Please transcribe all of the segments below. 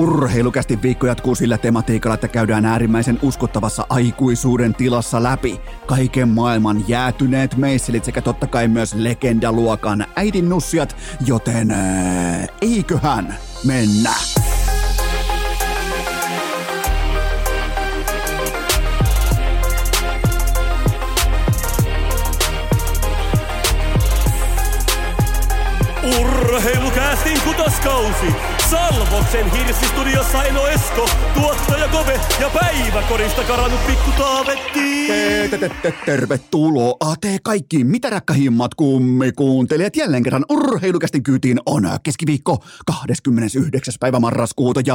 Urheilukästi viikko jatkuu sillä tematiikalla, että käydään äärimmäisen uskottavassa aikuisuuden tilassa läpi kaiken maailman jäätyneet meisselit sekä totta kai myös legendaluokan äidinnussijat, joten eiköhän mennä! Urheilukästin kutoskausi! Salvoksen Hirsistudiossa Eno Esko, tuottaja Kove ja päiväkorista karannut pikku Taavetti. Tervetuloa te kaikki, mitä rakkahimmat kummikuuntelijat. Jälleen kerran Urheilukästin kyytiin on keskiviikko 29. päivä marraskuuta ja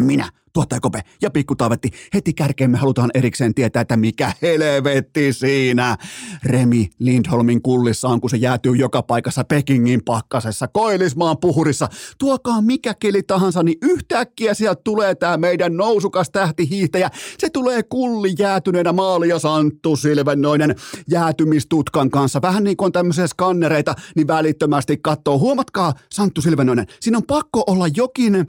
minä. Tuottaja Kope ja Pikku Taavetti. Heti kärkeen me halutaan erikseen tietää, että mikä helvetti siinä Remi Lindholmin kullissa on, kun se jäätyy joka paikassa Pekingin pakkasessa, Koillismaan puhurissa. Tuokaa mikä keli tahansa, niin yhtäkkiä sieltä tulee tämä meidän nousukas tähtihiihtäjä. Se tulee kulli jäätyneenä maali ja Santtu Silvennoinen jäätymistutkan kanssa. Vähän niin kuin tämmöisiä skannereita, niin välittömästi katsoo. Huomatkaa Santtu Silvennoinen, siinä on pakko olla jokin...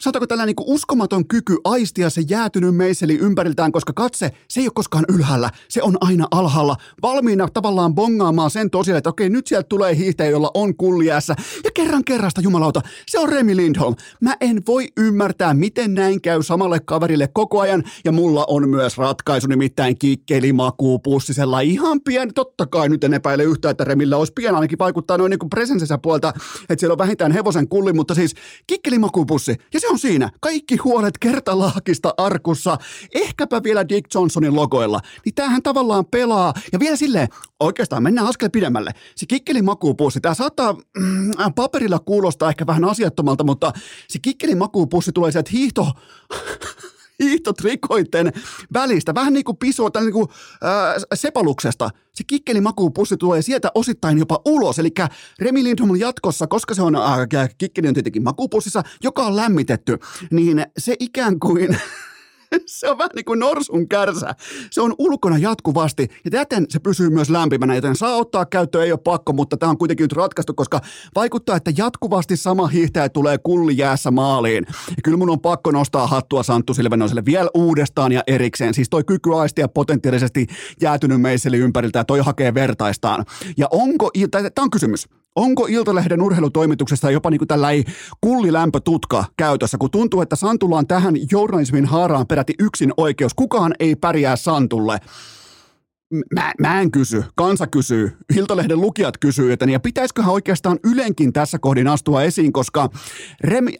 Sanotaanko tällä niin kuin uskomaton kyky aistia se jäätynyt meisseli ympäriltään, koska katse, se ei ole koskaan ylhäällä, se on aina alhaalla, valmiina tavallaan bongaamaan sen tosiaan, että okei, nyt sieltä tulee hiihtäjä, jolla on kulliässä. Ja kerran kerrasta, jumalauta, se on Remi Lindholm. Mä en voi ymmärtää, miten näin käy samalle kaverille koko ajan, ja mulla on myös ratkaisu, nimittäin kikkelimakuupussisella ihan pieni. Totta kai nyt en epäile yhtään, että Remillä olisi pieni, ainakin vaikuttaa noin niin kuin presensensä puolta, että siellä on vähintään hevosen kulli, mutta siis kikkelimakuupussi, ja se on siinä. Kaikki huolet kertalaakista arkussa, ehkäpä vielä Dick Johnsonin logoilla. Niin tämähän tavallaan pelaa. Ja vielä silleen, oikeastaan mennään askel pidemmälle. Se kikkelimakuupussi, tämä saattaa paperilla kuulostaa ehkä vähän asiattomalta, mutta se kikkelimakuupussi tulee sieltä hiihtotrikoiden välistä. Vähän niin kuin pisua tai niin kuin sepaluksesta. Se kikkelimakuupussi tulee sieltä osittain jopa ulos, eli Remi Lindholm jatkossa, koska se on, kikkeli on tietenkin makuupussissa, joka on lämmitetty, niin se ikään kuin... Se on vähän niin kuin norsun kärsä. Se on ulkona jatkuvasti ja täten se pysyy myös lämpimänä, joten saa ottaa käyttöön, ei ole pakko, mutta tämä on kuitenkin nyt ratkaistu, koska vaikuttaa, että jatkuvasti sama hiihtäjä tulee kullijäässä maaliin. Ja kyllä mun on pakko nostaa hattua Santtu Silvennoiselle vielä uudestaan ja erikseen. Siis toi kyky aistia potentiaalisesti jäätynyt meisseli ympäriltä ja toi hakee vertaistaan. Ja onko, tämä on kysymys. Onko Ilta-Lehden urheilutoimituksessa jopa niin kuin tällainen kullilämpötutka käytössä, kun tuntuu, että Santulla on tähän journalismin haaraan peräti yksin oikeus. Kukaan ei pärjää Santulle. Mä en kysy, kansa kysyy, Iltalehden lukijat kysyy, että ja pitäisiköhän oikeastaan Ylenkin tässä kohdin astua esiin, koska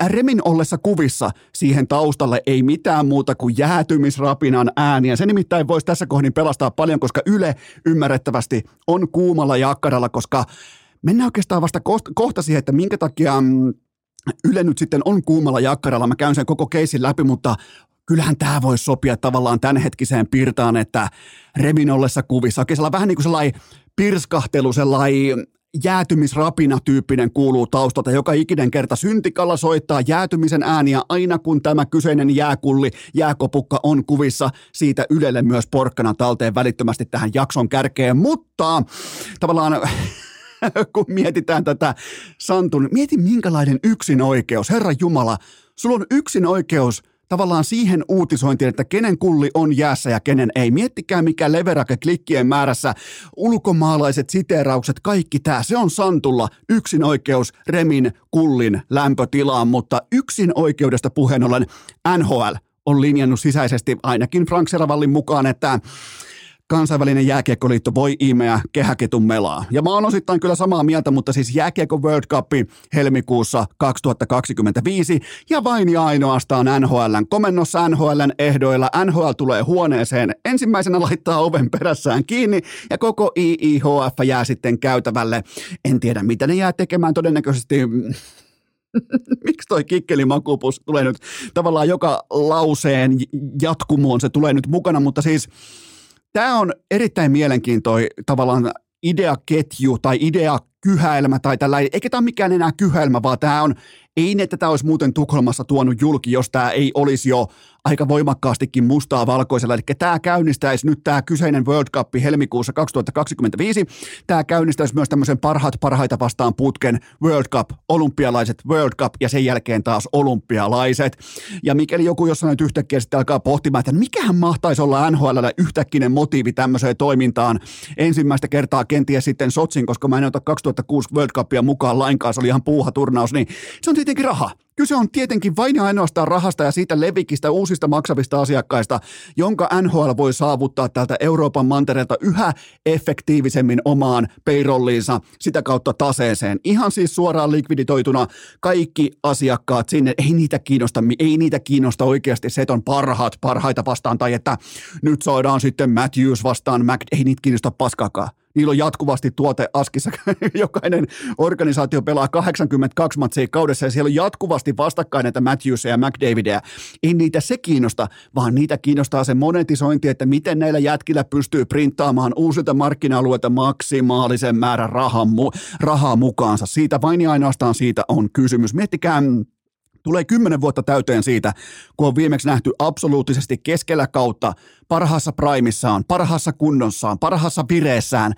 Remin ollessa kuvissa siihen taustalle ei mitään muuta kuin jäätymisrapinan ääniä. Se nimittäin voisi tässä kohdin pelastaa paljon, koska Yle ymmärrettävästi on kuumalla jakkaralla, koska mennään oikeastaan vasta kohta siihen, että minkä takia Yle nyt sitten on kuumalla jakkaralla. Mä käyn sen koko keissin läpi, mutta kyllähän tämä voisi sopia tavallaan tämänhetkiseen pirtaan, että Remin ollessa kuvissa. Oikein vähän niin kuin sellainen pirskahtelu, sellainen jäätymisrapina-tyyppinen kuuluu taustalta. Joka ikinen kerta syntikalla soittaa jäätymisen ääniä aina, kun tämä kyseinen jääkulli, jääkopukka on kuvissa. Siitä Ylelle myös porkkana talteen välittömästi tähän jakson kärkeen, mutta tavallaan... Kun mietitään tätä Santun, mieti minkälainen yksinoikeus. Herra Jumala, sulla on yksinoikeus tavallaan siihen uutisointiin, että kenen kulli on jäässä ja kenen ei. Miettikää mikä leverake klikkien määrässä, ulkomaalaiset siteeraukset, kaikki tämä. Se on Santulla yksinoikeus Remin kullin lämpötilaan, mutta yksinoikeudesta puheen ollen NHL on linjannut sisäisesti ainakin Frank Seravallin mukaan, että Kansainvälinen jääkiekkoliitto voi imeä kehäketun melaa. Ja mä oon osittain kyllä samaa mieltä, mutta siis jääkiekko World Cup helmikuussa 2025 ja vain ja ainoastaan NHL:n komennossa, NHL:n ehdoilla. NHL tulee huoneeseen ensimmäisenä, laittaa oven perässään kiinni ja koko IIHF jää sitten käytävälle. En tiedä, mitä ne jää tekemään todennäköisesti... Miksi toi kikkelimakuupus tulee nyt tavallaan joka lauseen jatkumoon, se tulee nyt mukana, mutta siis... Tämä on erittäin mielenkiintoinen tavallaan ideaketju tai ideakyhäelmä tai tällainen, eikä tämä ole mikään enää kyhäelmä, vaan tämä on ei ne tätä olisi muuten Tukholmassa tuonut julki, jos tämä ei olisi jo aika voimakkaastikin mustaa valkoisella. Eli tämä käynnistäisi nyt tämä kyseinen World Cup helmikuussa 2025. Tämä käynnistäisi myös tämmöisen parhaita vastaan putken World Cup, olympialaiset World Cup ja sen jälkeen taas olympialaiset. Ja mikäli joku jossain nyt yhtäkkiä sitten alkaa pohtimaan, että mikähän mahtaisi olla NHL:llä yhtäkkinen motiivi tämmöiseen toimintaan ensimmäistä kertaa kenties sitten Sotsin, koska mä en ota 2006 World Cupia mukaan lainkaan, se oli ihan puuhaturnaus, niin se on tietenkin raha. Kyse on tietenkin vain ja ainoastaan rahasta ja siitä levikistä uusista maksavista asiakkaista, jonka NHL voi saavuttaa täältä Euroopan mantereelta yhä efektiivisemmin omaan payrolliinsa, sitä kautta taseeseen. Ihan siis suoraan likviditoituna kaikki asiakkaat sinne, ei niitä kiinnosta oikeasti se, että on parhaita vastaan tai että nyt saadaan sitten Matthews vastaan, ei niitä kiinnosta paskaakaan. Niillä on jatkuvasti tuote askissa. Jokainen organisaatio pelaa 82 matsia kaudessa ja siellä on jatkuvasti vastakkain näitä Matthewsia ja McDavidia. Ei niitä se kiinnosta, vaan niitä kiinnostaa se monetisointi, että miten näillä jätkillä pystyy printtaamaan uusilta markkina-alueilta maksimaalisen määrän rahaa mukaansa. Siitä vain ja ainoastaan siitä on kysymys. Miettikää. Tulee 10 vuotta täyteen siitä, kun on viimeksi nähty absoluuttisesti keskellä kautta parhaassa primissaan, parhaassa kunnossaan, parhaassa vireessään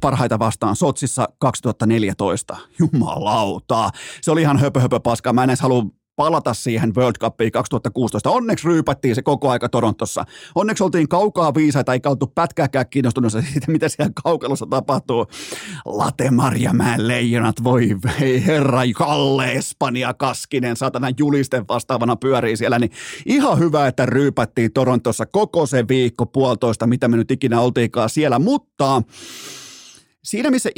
parhaita vastaan Sotsissa 2014. Jumalauta. Se oli ihan höpö paska. Mä en edes halua palata siihen World Cupiin 2016. Onneksi ryypättiin se koko aika Torontossa. Onneksi oltiin kaukaa viisaita, eikä oltu pätkääkään kiinnostuneessa siitä, mitä siellä kaukalossa tapahtuu. Latte Marjamäen leijonat, voi herra, Kalle Espanja Kaskinen, satana julisten vastaavana pyörii siellä. Niin ihan hyvä, että ryypättiin Torontossa koko se viikko puolitoista, mitä me nyt ikinä oltiinkaan siellä, mutta siinä, missä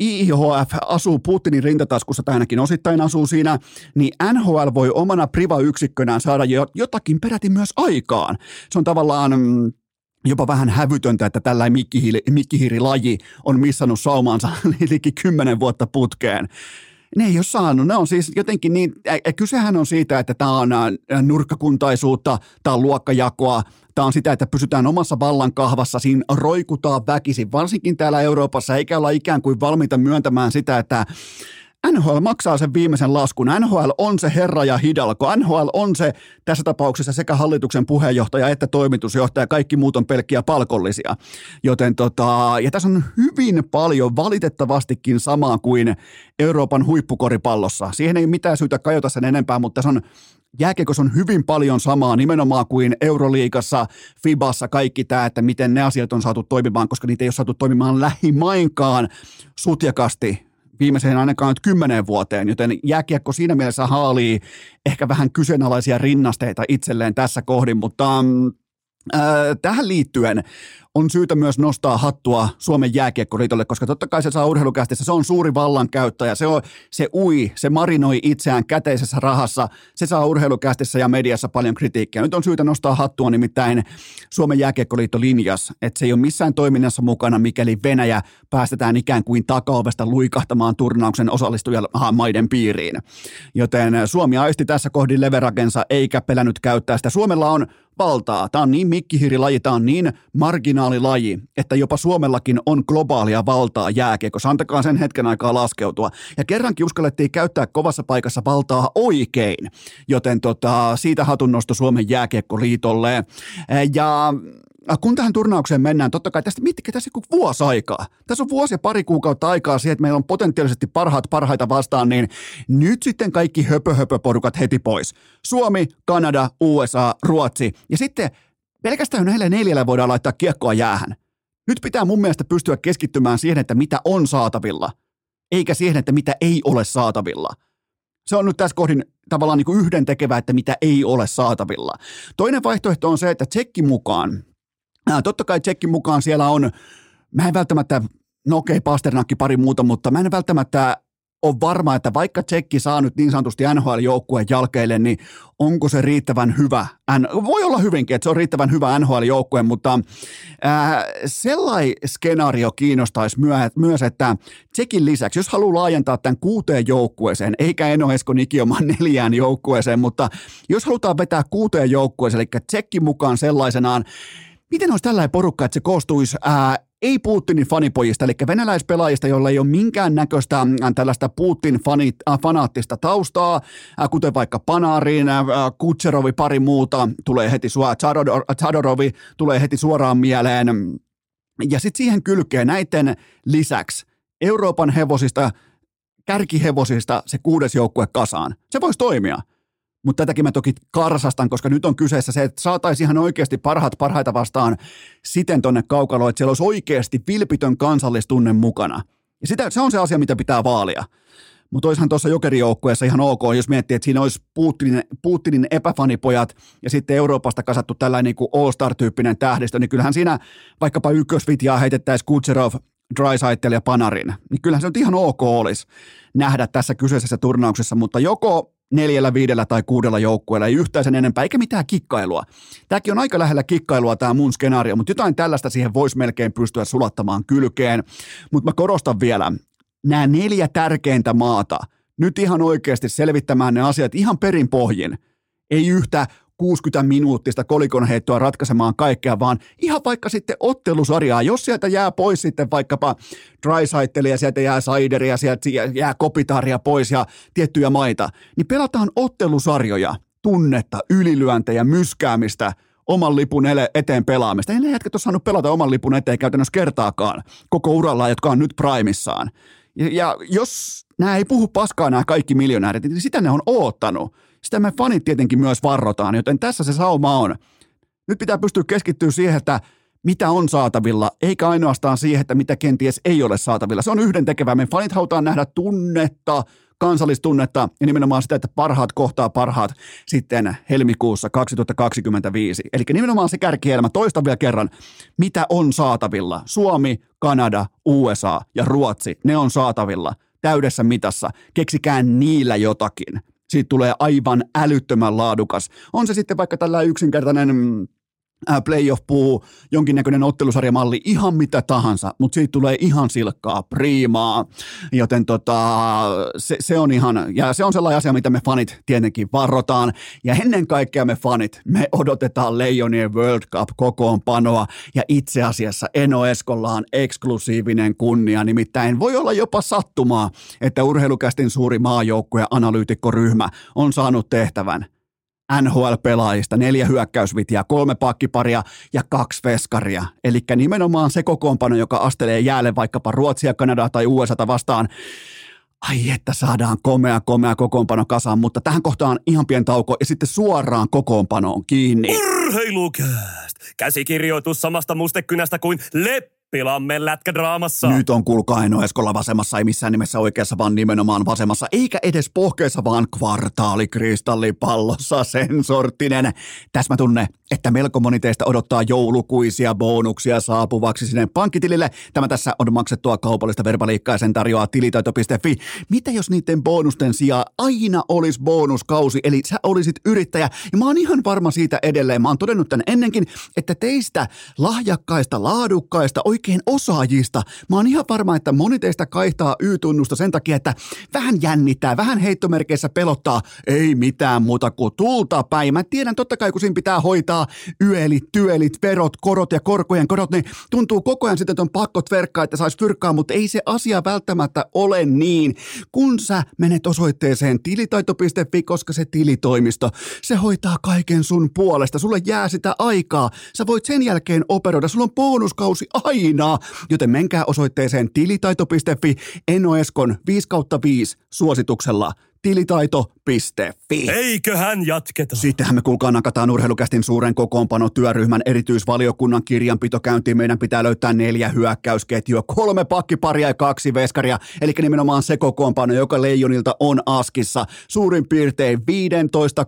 IIHF asuu Putinin rintataskussa, tai ainakin osittain asuu siinä, niin NHL voi omana priva-yksikkönään saada jotakin peräti myös aikaan. Se on tavallaan jopa vähän hävytöntä, että tällainen mikkihiirilaji on missannut saumaansa liki 10 vuotta putkeen. Ne ei ole saanut, ne on siis jotenkin niin, kysehän on siitä, että tämä on nurkkakuntaisuutta, tämä on luokkajakoa, tämä on sitä, että pysytään omassa vallankahvassa, siinä roikutaan väkisin, varsinkin täällä Euroopassa, eikä olla ikään kuin valmiita myöntämään sitä, että NHL maksaa sen viimeisen laskun. NHL on se herra ja hidalko. NHL on se tässä tapauksessa sekä hallituksen puheenjohtaja että toimitusjohtaja. Kaikki muut on pelkkiä palkollisia. Joten ja tässä on hyvin paljon valitettavastikin samaa kuin Euroopan huippukoripallossa. Siihen ei mitään syytä kajota sen enempää, mutta tässä on jääkiekossa on hyvin paljon samaa nimenomaan kuin Euroliigassa, Fibassa, kaikki tämä, että miten ne asiat on saatu toimimaan, koska niitä ei ole saatu toimimaan lähimainkaan sutjakasti viimeiseen ainakaan nyt 10 vuoteen, joten jääkiekko siinä mielessä haalii ehkä vähän kyseenalaisia rinnasteita itselleen tässä kohdin, mutta tähän liittyen on syytä myös nostaa hattua Suomen jääkiekkoliitolle, koska totta kai se saa urheilukästissä, se on suuri vallankäyttäjä, se ui, se marinoi itseään käteisessä rahassa, se saa urheilukästissä ja mediassa paljon kritiikkiä. Nyt on syytä nostaa hattua, nimittäin Suomen jääkiekkoliitto linjas, että se ei ole missään toiminnassa mukana, mikäli Venäjä päästetään ikään kuin takaovesta luikahtamaan turnauksen osallistujamaiden piiriin. Joten Suomi aisti tässä kohdin leverakensa eikä pelännyt käyttää sitä. Suomella on valtaa. Tämä on niin mikkihiirilaji, tämä on niin marginaalilaji, että jopa Suomellakin on globaalia valtaa jääkiekossa. Antakaa sen hetken aikaa laskeutua. Ja kerrankin uskallettiin käyttää kovassa paikassa valtaa oikein, joten siitä hatunnosto Suomen jääkiekkoliitolle. Ja kun tähän turnaukseen mennään, totta kai tästä, miettikää tässä kuin vuosi aikaa. Tässä on vuosi ja pari kuukautta aikaa siihen, että meillä on potentiaalisesti parhaita vastaan, niin nyt sitten kaikki höpö-höpö-porukat heti pois. Suomi, Kanada, USA, Ruotsi ja sitten pelkästään näillä 4 voidaan laittaa kiekkoa jäähän. Nyt pitää mun mielestä pystyä keskittymään siihen, että mitä on saatavilla, eikä siihen, että mitä ei ole saatavilla. Se on nyt tässä kohdin tavallaan niin kuin yhdentekevää, että mitä ei ole saatavilla. Toinen vaihtoehto on se, että Totta kai Tsekkin mukaan siellä on, mä en välttämättä, Pasternakki pari muuta, mutta mä en välttämättä ole varma, että vaikka Tsekki saa nyt niin sanotusti NHL-joukkueen jalkeille, niin onko se riittävän hyvä? Voi olla hyvinkin, että se on riittävän hyvä NHL-joukkue, mutta sellainen skenaario kiinnostaisi myös, että Tsekin lisäksi, jos haluaa laajentaa tämän 5 joukkueeseen, eikä Eno Esko Nikiomaan 4 joukkueeseen, mutta jos halutaan vetää 5 joukkueeseen, eli Tsekki mukaan sellaisenaan, miten olisi tällainen porukka, että se koostuisi ei Putinin fanipojista, eli venäläispelaajista, joilla ei ole minkäännäköistä tällaista Putin-fanaattista taustaa, kuten vaikka Panarin, Kutserovi, pari muuta tulee heti Zadorovi tulee heti suoraan mieleen. Ja sitten siihen kylkee näiden lisäksi Euroopan hevosista, kärkihevosista se 6. joukkue kasaan. Se voisi toimia. Mutta tätäkin mä toki karsastan, koska nyt on kyseessä se, että saataisiin ihan oikeasti parhaita vastaan siten tonne kaukaloon, että siellä olisi oikeasti vilpitön kansallistunne mukana. Ja se on se asia, mitä pitää vaalia. Mutta olisihan tuossa jokerijoukkueessa ihan ok, jos miettii, että siinä olisi Putinin epäfanipojat ja sitten Euroopasta kasattu tällainen niin kuin all-star-tyyppinen tähdistö, niin kyllähän siinä vaikkapa ykkösvitjaa heitettäisiin Kutserov, Draisaitl ja Panarin. Niin kyllähän se nyt ihan ok olisi nähdä tässä kyseisessä turnauksessa, mutta joko 4, 5 tai 6 joukkueella, ei yhtään sen enempää, eikä mitään kikkailua. Tämäkin on aika lähellä kikkailua tämä mun skenaario, mutta jotain tällaista siihen voisi melkein pystyä sulattamaan kylkeen. Mutta mä korostan vielä, nämä 4 tärkeintä maata nyt ihan oikeasti selvittämään ne asiat ihan perinpohjin. Ei yhtä 60-minuuttista kolikonheittoa ratkaisemaan kaikkea, vaan ihan vaikka sitten ottelusarjaa. Jos sieltä jää pois sitten vaikkapa Draisaitlja, sieltä jää Saideria, sieltä jää Kopitaria pois ja tiettyjä maita, niin pelataan ottelusarjoja, tunnetta, ylilyöntejä, myskäämistä, oman lipun eteen pelaamista. Ei ne jätkät ole saanut pelata oman lipun eteen käytännössä kertaakaan koko urallaan, jotka on nyt primissaan. Ja jos nämä ei puhu paskaa nämä kaikki miljonäärit, niin sitä ne on oottanut. Sitä me fanit tietenkin myös varrotaan, joten tässä se sauma on. Nyt pitää pystyä keskittyä siihen, että mitä on saatavilla, eikä ainoastaan siihen, että mitä kenties ei ole saatavilla. Se on yhdentekevää. Me fanit halutaan nähdä tunnetta, kansallistunnetta ja nimenomaan sitä, että parhaat kohtaa parhaat sitten helmikuussa 2025. Eli nimenomaan se kärkielmä. Toistan vielä kerran, mitä on saatavilla. Suomi, Kanada, USA ja Ruotsi, ne on saatavilla täydessä mitassa. Keksikään niillä jotakin. Siitä tulee aivan älyttömän laadukas. On se sitten vaikka tällainen yksinkertainen playoff-puu, jonkinnäköinen ottelusarjamalli, ihan mitä tahansa, mutta siitä tulee ihan silkkaa priimaa, joten se on ihan, ja se on sellainen asia, mitä me fanit tietenkin varrotaan, ja ennen kaikkea me fanit, me odotetaan Leijonien World Cup-kokoonpanoa, ja itse asiassa Eno Eskolla on eksklusiivinen kunnia, nimittäin voi olla jopa sattumaa, että urheilukästin suuri maajoukkue- ja analyytikkoryhmä on saanut tehtävän NHL-pelaajista, 4 hyökkäysvitiä, 3 pakkiparia ja 2 veskaria. Eli nimenomaan se kokoonpano, joka astelee jäälle vaikkapa Ruotsia, Kanadaa tai USAta vastaan. Ai että saadaan komea kokoonpano kasaan, mutta tähän kohtaan ihan pieni tauko ja sitten suoraan kokoonpanoon kiinni. Urheilukääst! Käsikirjoitus samasta mustekynästä kuin Leppilammen lätkädraamassa. Nyt on kuulkaa Eno Eskolla vasemmassa, ei missään nimessä oikeassa, vaan nimenomaan vasemmassa, eikä edes pohkeessa, vaan kvartaalikristallipallossa sen sorttinen. Tässä mä tunne, että melko moni teistä odottaa joulukuisia bonuksia saapuvaksi sinne pankkitilille. Tämä tässä on maksettua kaupallista verbaliikkaa, sen tarjoaa tilitaito.fi. Mitä jos niiden bonusten sijaan aina olisi bonuskausi, eli sä olisit yrittäjä? Ja mä oon ihan varma siitä edelleen, mä oon todennut tän ennenkin, että teistä lahjakkaista, laadukkaista, oikein osaajista, mä oon ihan varma, että moni teistä kaihtaa Y-tunnusta sen takia, että vähän jännittää, vähän heittomerkeissä pelottaa, ei mitään muuta kuin tulta päin. Mä tiedän totta kai, kun siinä pitää hoitaa yölit, työlit, verot, korot ja korkojen korot, niin tuntuu koko ajan sitten, että on pakko tverkkaa, että saisi fyrkkaa, mutta ei se asia välttämättä ole niin, kun sä menet osoitteeseen tilitaito.fi, koska se tilitoimisto, se hoitaa kaiken sun puolesta, sulle jää sitä aikaa, sä voit sen jälkeen operoida, sulla on bonuskausi aina, joten menkää osoitteeseen tilitaito.fi Eno Eskon 5/5 suosituksella. Tilitaito.fi. Eiköhän jatketa. Sittenhän me kuulkaa nakataan urheilukästin suuren kokoonpanotyöryhmän erityisvaliokunnan kirjanpitokäyntiin. Meidän pitää löytää 4 hyökkäysketjua, 3 pakkiparia ja 2 veskaria. Eli nimenomaan se kokoonpano, joka Leijonilta on askissa. Suurin piirtein 16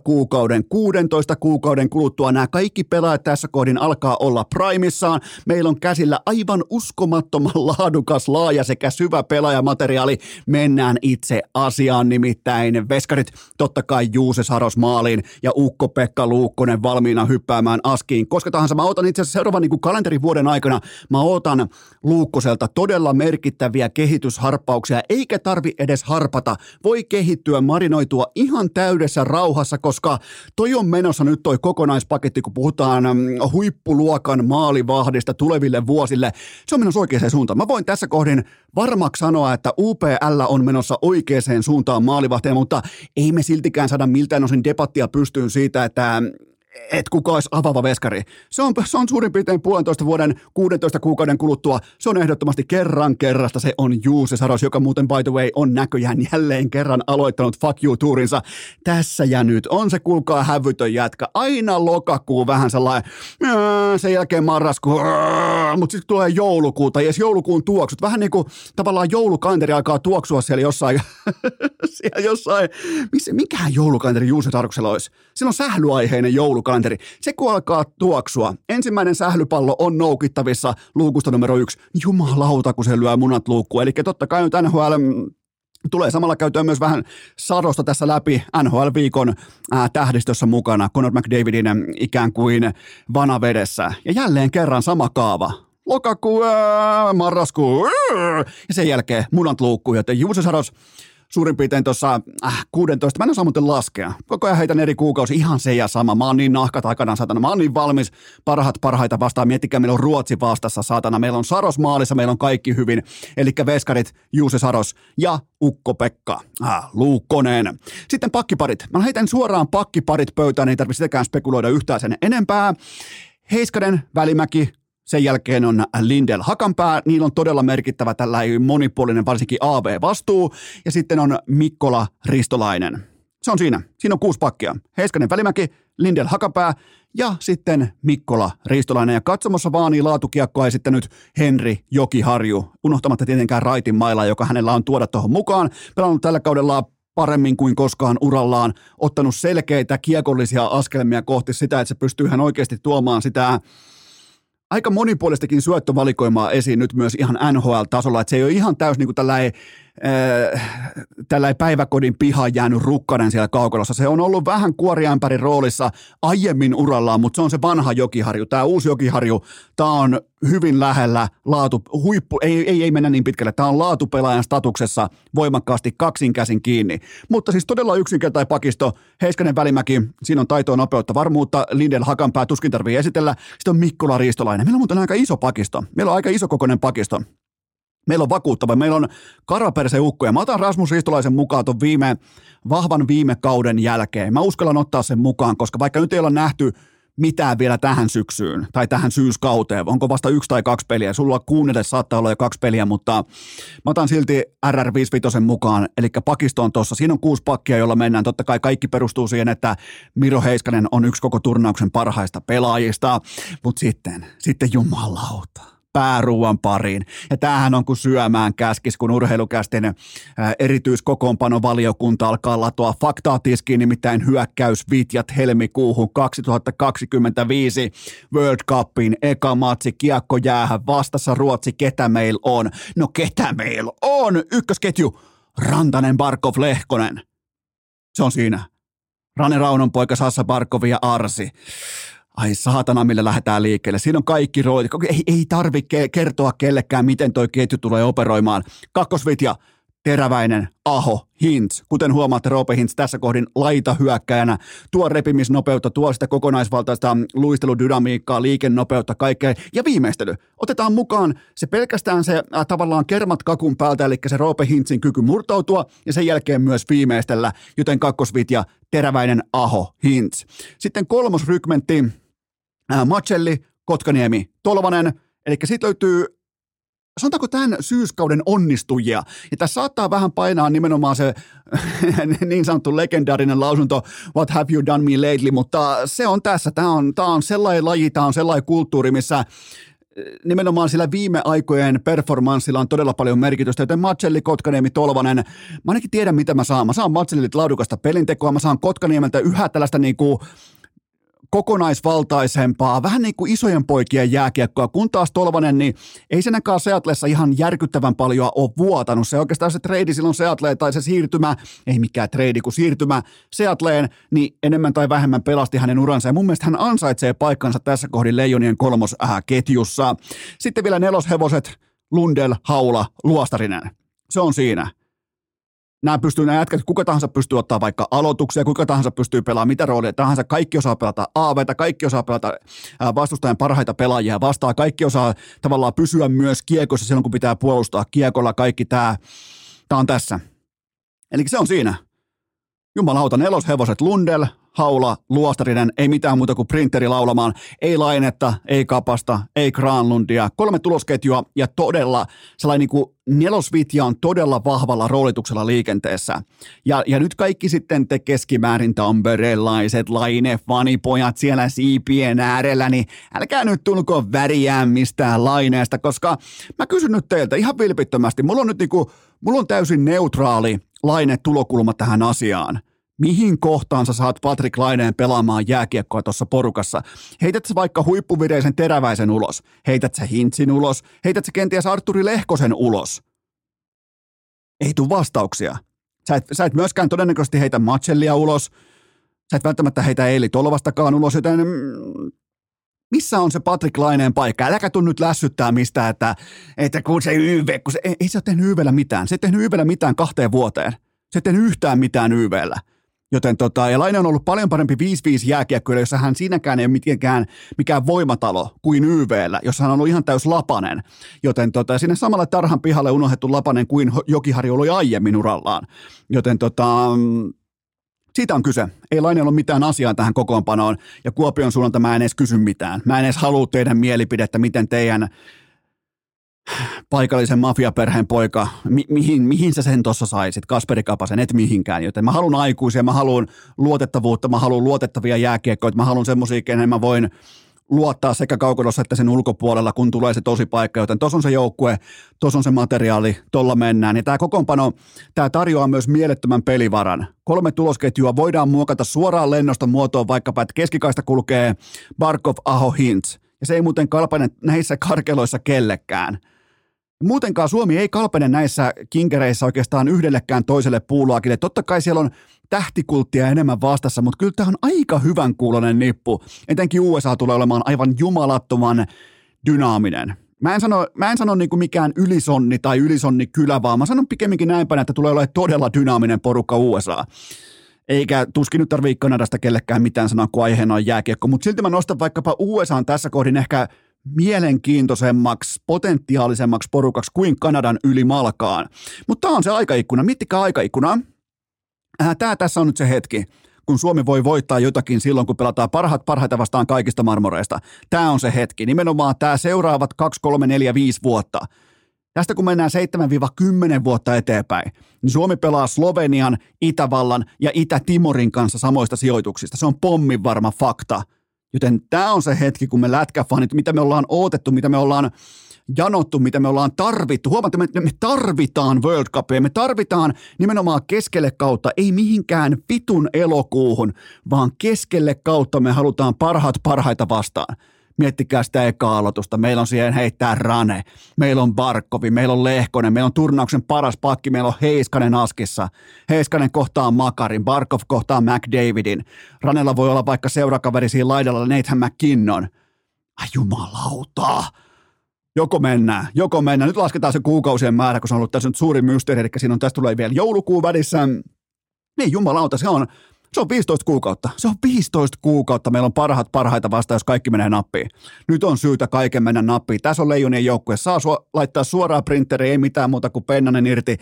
kuukauden kuluttua nämä kaikki pelaajat tässä kohdin alkaa olla primissaan. Meillä on käsillä aivan uskomattoman laadukas, laaja sekä syvä pelaajamateriaali. Mennään itse asiaan nimittäin. Silvennoinen, veskarit totta kai Juuse Saros maaliin ja Ukko-Pekka Luukkonen valmiina hyppäämään askiin. Koska tahansa mä otan itse asiassa seuraavan niin kuin kalenterivuoden aikana, mä otan Luukkoselta todella merkittäviä kehitysharppauksia, eikä tarvi edes harpata. Voi kehittyä, marinoitua ihan täydessä rauhassa, koska toi on menossa nyt toi kokonaispaketti, kun puhutaan huippuluokan maalivahdista tuleville vuosille. Se on menossa oikeaan suuntaan. Mä voin tässä kohdin varmaksi sanoa, että UPL on menossa oikeaan suuntaan maalivahteen, mutta ei me siltikään saada miltään osin debattia pystyyn siitä, että kuka olisi avaava veskari. Se on suurin piirtein 1,5 vuoden, 16 kuukauden kuluttua. Se on ehdottomasti kerran kerrasta. Se on Juuse Saros, joka muuten by the way on näköjään jälleen kerran aloittanut fuck you-tuurinsa. Tässä ja nyt on se, kuulkaa, hävytön jätkä. Aina lokakuu vähän sellainen, sen jälkeen marraskuu, mutta sitten tulee joulukuu tai edes joulukuun tuoksut. Vähän niin kuin tavallaan joulukanteri alkaa tuoksua siellä jossain. siellä jossain. Mikähän joulukanteri Juuse Saroksella olisi? Sillä on sählyaiheinen joulukanteri. Se kun alkaa tuoksua, ensimmäinen sählypallo on noukittavissa luukusta numero 1. Jumalauta, kun se lyö munat luukkuun. Eli totta kai nyt NHL tulee samalla käytöön myös vähän Sarosta tässä läpi NHL-viikon tähdistössä mukana. Connor McDavidin ikään kuin vanavedessä. Ja jälleen kerran sama kaava. Lokakuu, marraskuu ja sen jälkeen munat luukkuun. Joten Juuse Saros suurin piirtein tuossa 16, mä en osaa muuten laskea. Koko ajan heitän eri kuukausi, ihan se ja sama. Mä oon niin nahka takana, saatana. Mä oon niin valmis parhaita vastaan. Miettikää, meillä on Ruotsi vastassa, saatana. Meillä on Saros maalissa, meillä on kaikki hyvin. Elikkä veskarit, Juuse Saros ja Ukko-Pekka Luukkonen. Sitten pakkiparit. Mä heitän suoraan pakkiparit pöytään, ei tarvitse sitäkään spekuloida yhtään sen enempää. Heiskanen, Välimäki. Sen jälkeen on Lindell, Hakanpää, niillä on todella merkittävä tällainen monipuolinen varsinkin AV-vastuu. Ja sitten on Mikkola, Ristolainen. Se on siinä. Siinä on 6 pakkia. Heiskanen, Välimäki, Lindell, Hakanpää ja sitten Mikkola, Ristolainen. Ja katsomassa vaanii laatukiekkoa ja sitten nyt Henri Jokiharju. Unohtamatta tietenkään Raitin mailaa, joka hänellä on tuoda tuohon mukaan. Pelannut tällä kaudella paremmin kuin koskaan urallaan. Ottanut selkeitä kiekollisia askelmia kohti sitä, että se pystyy hän oikeasti tuomaan sitä aika monipuolistakin syöttövalikoimaa esiin nyt myös ihan NHL-tasolla, että se ei ole ihan täys niin kuin tällainen päiväkodin pihaan jäänyt rukkanen siellä kaukalossa. Se on ollut vähän kuoriämpärin roolissa aiemmin urallaan, mutta se on se vanha Jokiharju. Tämä uusi Jokiharju, tämä on hyvin lähellä laatu, huippu, ei mennä niin pitkälle. Tämä on laatupelaajan statuksessa voimakkaasti kaksinkäsin kiinni. Mutta siis todella yksinkertainen pakisto. Heiskanen, Välimäki, siinä on taitoa, nopeutta, varmuutta. Lindell, Hakanpää, tuskin tarvii esitellä. Sitten on Mikkola, Ristolainen. Meillä on muuten aika iso pakisto. Meillä on aika isokokoinen pakisto. Meillä on vakuuttava, meillä on karaperseukkoja. Mä otan Rasmus Ristolaisen mukaan ton vahvan viime kauden jälkeen. Mä uskallan ottaa sen mukaan, koska vaikka nyt ei olla nähty mitään vielä tähän syksyyn tai tähän syyskauteen, onko vasta 1 tai 2 peliä, sulla kuunnelle saattaa olla jo 2 peliä, mutta mä otan silti RR55 mukaan, eli pakisto on tossa, siinä on 6 pakkia, jolla mennään, totta kai kaikki perustuu siihen, että Miro Heiskanen on yksi koko turnauksen parhaista pelaajista, mutta sitten jumalauta. Pääruuan pariin. Ja tämähän on kuin syömään käskis, kun urheilukästen erityiskokoonpanovaliokunta alkaa latoa faktaa tiskiin, nimittäin hyökkäysvitjat helmikuuhun 2025 World Cupin eka matsi, kiekko jäähän vastassa Ruotsi, ketä meillä on? No ketä meillä on? Ykkösketju, Rantanen, Barkov, Lehkonen. Se on siinä. Rane Raunon poika, Sassa, Barkov ja Arsi. Ai saatana, millä lähdetään liikkeelle. Siinä on kaikki roolit. Ei tarvitse kertoa kellekään, miten toi ketju tulee operoimaan. Kakkosvitja, Teräväinen, Aho, Hints. Kuten huomaatte, Roope Hints tässä kohdin laitahyökkäjänä. Tuo repimisnopeutta, tuo sitä kokonaisvaltaista luisteludynamiikkaa, liikennopeutta, kaikkea. Ja viimeistely. Otetaan mukaan se pelkästään se tavallaan kermat kakun päältä, eli se Roope Hintsin kyky murtautua ja sen jälkeen myös viimeistellä. Joten kakkosvitja, Teräväinen, Aho, Hints. Sitten kolmosrykmentti. Matselli, Kotkaniemi, Tolvanen, eli siitä löytyy, sanotaanko tämän syyskauden onnistujia, ja tässä saattaa vähän painaa nimenomaan se niin sanottu legendaarinen lausunto, what have you done me lately, mutta se on tässä, tämä on sellainen laji, tämä on sellainen kulttuuri, missä nimenomaan sillä viime aikojen performanssilla on todella paljon merkitystä, joten Matselli, Kotkaniemi, Tolvanen, mä ainakin tiedän mitä mä saan. Mä saan Matsellit laadukasta pelintekoa, mä saan Kotkaniemeltä yhä tällaista niin kuin kokonaisvaltaisempaa, vähän niin kuin isojen poikien jääkiekkoa, kun taas Tolvanen, niin ei senäkään Seatlessa ihan järkyttävän paljon ole vuotanut. Se oikeastaan se treidi silloin Seatleen tai se siirtymä, ei mikään treidi, kun siirtymä Seatleen, niin enemmän tai vähemmän pelasti hänen uransa. Ja mun mielestä hän ansaitsee paikkansa tässä kohdin Leijonien kolmosketjussa. Sitten vielä neloshevoset, Lundell, Haula, Luostarinen. Se on siinä. Nämä jätkät, kuka tahansa pystyy ottaa vaikka aloituksia, kuka tahansa pystyy pelaamaan mitä roolia tahansa. Kaikki osaa pelata AV:tä, kaikki osaa pelata vastustajan parhaita pelaajia vastaan. Kaikki osaa tavallaan pysyä myös kiekossa silloin, kun pitää puolustaa kiekolla. Kaikki tämä on tässä. Eli se on siinä. Jumalauta, neloshevoset Lundell, Haula, Luostarinen, ei mitään muuta kuin printeri laulamaan. Ei Lainetta, ei Kapasta, ei Granlundia. 3 tulosketjua ja todella sellainen niin kuin nelosvitja on todella vahvalla roolituksella liikenteessä. Ja nyt kaikki sitten te keskimäärin tamperelaiset Laine fanipojat siellä siipien äärellä, niin älkää nyt tulko väriään mistään Laineesta, koska mä kysyn nyt teiltä ihan vilpittömästi. Mulla on täysin neutraali Laine-tulokulma tähän asiaan. Mihin kohtaan sä saat Patrick Laineen pelaamaan jääkiekkoa tuossa porukassa? Heität sä vaikka huippuvireisen Teräväisen ulos? Heität sä Hintsin ulos? Heität sä kenties Artturi Lehkosen ulos? Ei tule vastauksia. Sä et myöskään todennäköisesti heitä Matsellia ulos. Sä et välttämättä heitä Eili Tolvastakaan ulos, joten missä on se Patrick Laineen paikka? Äläkä tuu nyt lässyttää mistään, että kun se YV, kun se, ei se ole tehnyt YVllä mitään. Se ei tehnyt YVllä mitään 2 vuoteen. Se ei tehnyt yhtään mitään YVllä. Joten ja Laine on ollut paljon parempi 5-5 jääkiekkoilla, jossa hän siinäkään ei ole mikään voimatalo kuin YVllä, jossa hän on ollut ihan täys lapanen. Joten sinne samalle tarhan pihalle unohdettu lapanen kuin Jokiharju oli aiemmin urallaan. Joten siitä on kyse. Ei Laineella ole mitään asiaa tähän kokoonpanoon, ja Kuopion suunnalta mä en edes kysy mitään. Mä en edes halua teidän mielipidettä, miten teidän paikallisen mafiaperheen poika, mihin sä sen tuossa saisit, Kasperi Kapasen, et mihinkään, joten mä haluan aikuisia, mä haluan luotettavuutta, mä haluan luotettavia jääkiekkoja, mä haluan semmosia, kenen mä voin luottaa sekä kaukolossa että sen ulkopuolella, kun tulee se tosi paikka, joten tuossa on se joukkue, tuossa on se materiaali, tuolla mennään. Ja tämä kokoonpano, tämä tarjoaa myös mielettömän pelivaran. 3 tulosketjua voidaan muokata suoraan lennosta muotoon, vaikkapa, että keskikaista kulkee Barkov, Aho, Hints. Ja se ei muuten kalpane näissä karkeloissa kellekään. Muutenkaan Suomi ei kalpene näissä kinkereissä oikeastaan yhdellekään toiselle puulaakille. Totta kai siellä on tähtikulttia enemmän vastassa, mutta kyllä tämä on aika hyvän kuuloinen nippu. Etenkin USA tulee olemaan aivan jumalattoman dynaaminen. Mä en sano niin kuin mikään ylisonni tai ylisonnikylä, vaan mä sanon pikemminkin näinpäin, että tulee olemaan todella dynaaminen porukka USA. Eikä tuskin nyt tarvitse Kanadasta kellekään mitään sanoa, kun aiheena on jääkiekko. Mutta silti mä nostan vaikkapa USA tässä kohdin ehkä mielenkiintoisemmaksi, potentiaalisemmaksi porukaksi kuin Kanadan yli malkaan. Mutta tämä on se aikaikkuna. Miettikää aikaikkunaa. Tämä tässä on nyt se hetki, kun Suomi voi voittaa jotakin silloin, kun pelataan parhaita vastaan kaikista marmoreista. Tämä on se hetki. Nimenomaan tämä seuraavat 2, 3, 4, 5 vuotta. Tästä kun mennään 7-10 vuotta eteenpäin, niin Suomi pelaa Slovenian, Itävallan ja Itä-Timorin kanssa samoista sijoituksista. Se on pommin varma fakta. Joten tämä on se hetki, kun me lätkäfanit, mitä me ollaan odotettu, mitä me ollaan janottu, mitä me ollaan tarvittu. Huomatte, että me tarvitaan World Cupia, me tarvitaan nimenomaan keskelle kautta, ei mihinkään vitun elokuuhun, vaan keskelle kautta me halutaan parhaita vastaan. Miettikää sitä ekaa aloitusta. Meillä on siihen heittää Rane, meillä on Barkovi, meillä on Lehkonen, meillä on turnauksen paras pakki, meillä on Heiskanen askissa. Heiskanen kohtaa Makarin, Barkov kohtaa McDavidin. Ranella voi olla vaikka seurakaveri siinä laidalla Nathan McKinnon. Ai jumalauta! Joko mennään. Nyt lasketaan se kuukausien määrä, kun se on ollut tässä nyt suuri mysteeri, eli siinä on, tässä tulee vielä joulukuun välissä. Niin jumalauta, se on 15 kuukautta. Se on 15 kuukautta. Meillä on parhaita vastaan, jos kaikki menee nappiin. Nyt on syytä kaiken mennä nappiin. Tässä on Leijonien joukkue. Saa laittaa suoraan printeriin, ei mitään muuta kuin pennanen irti.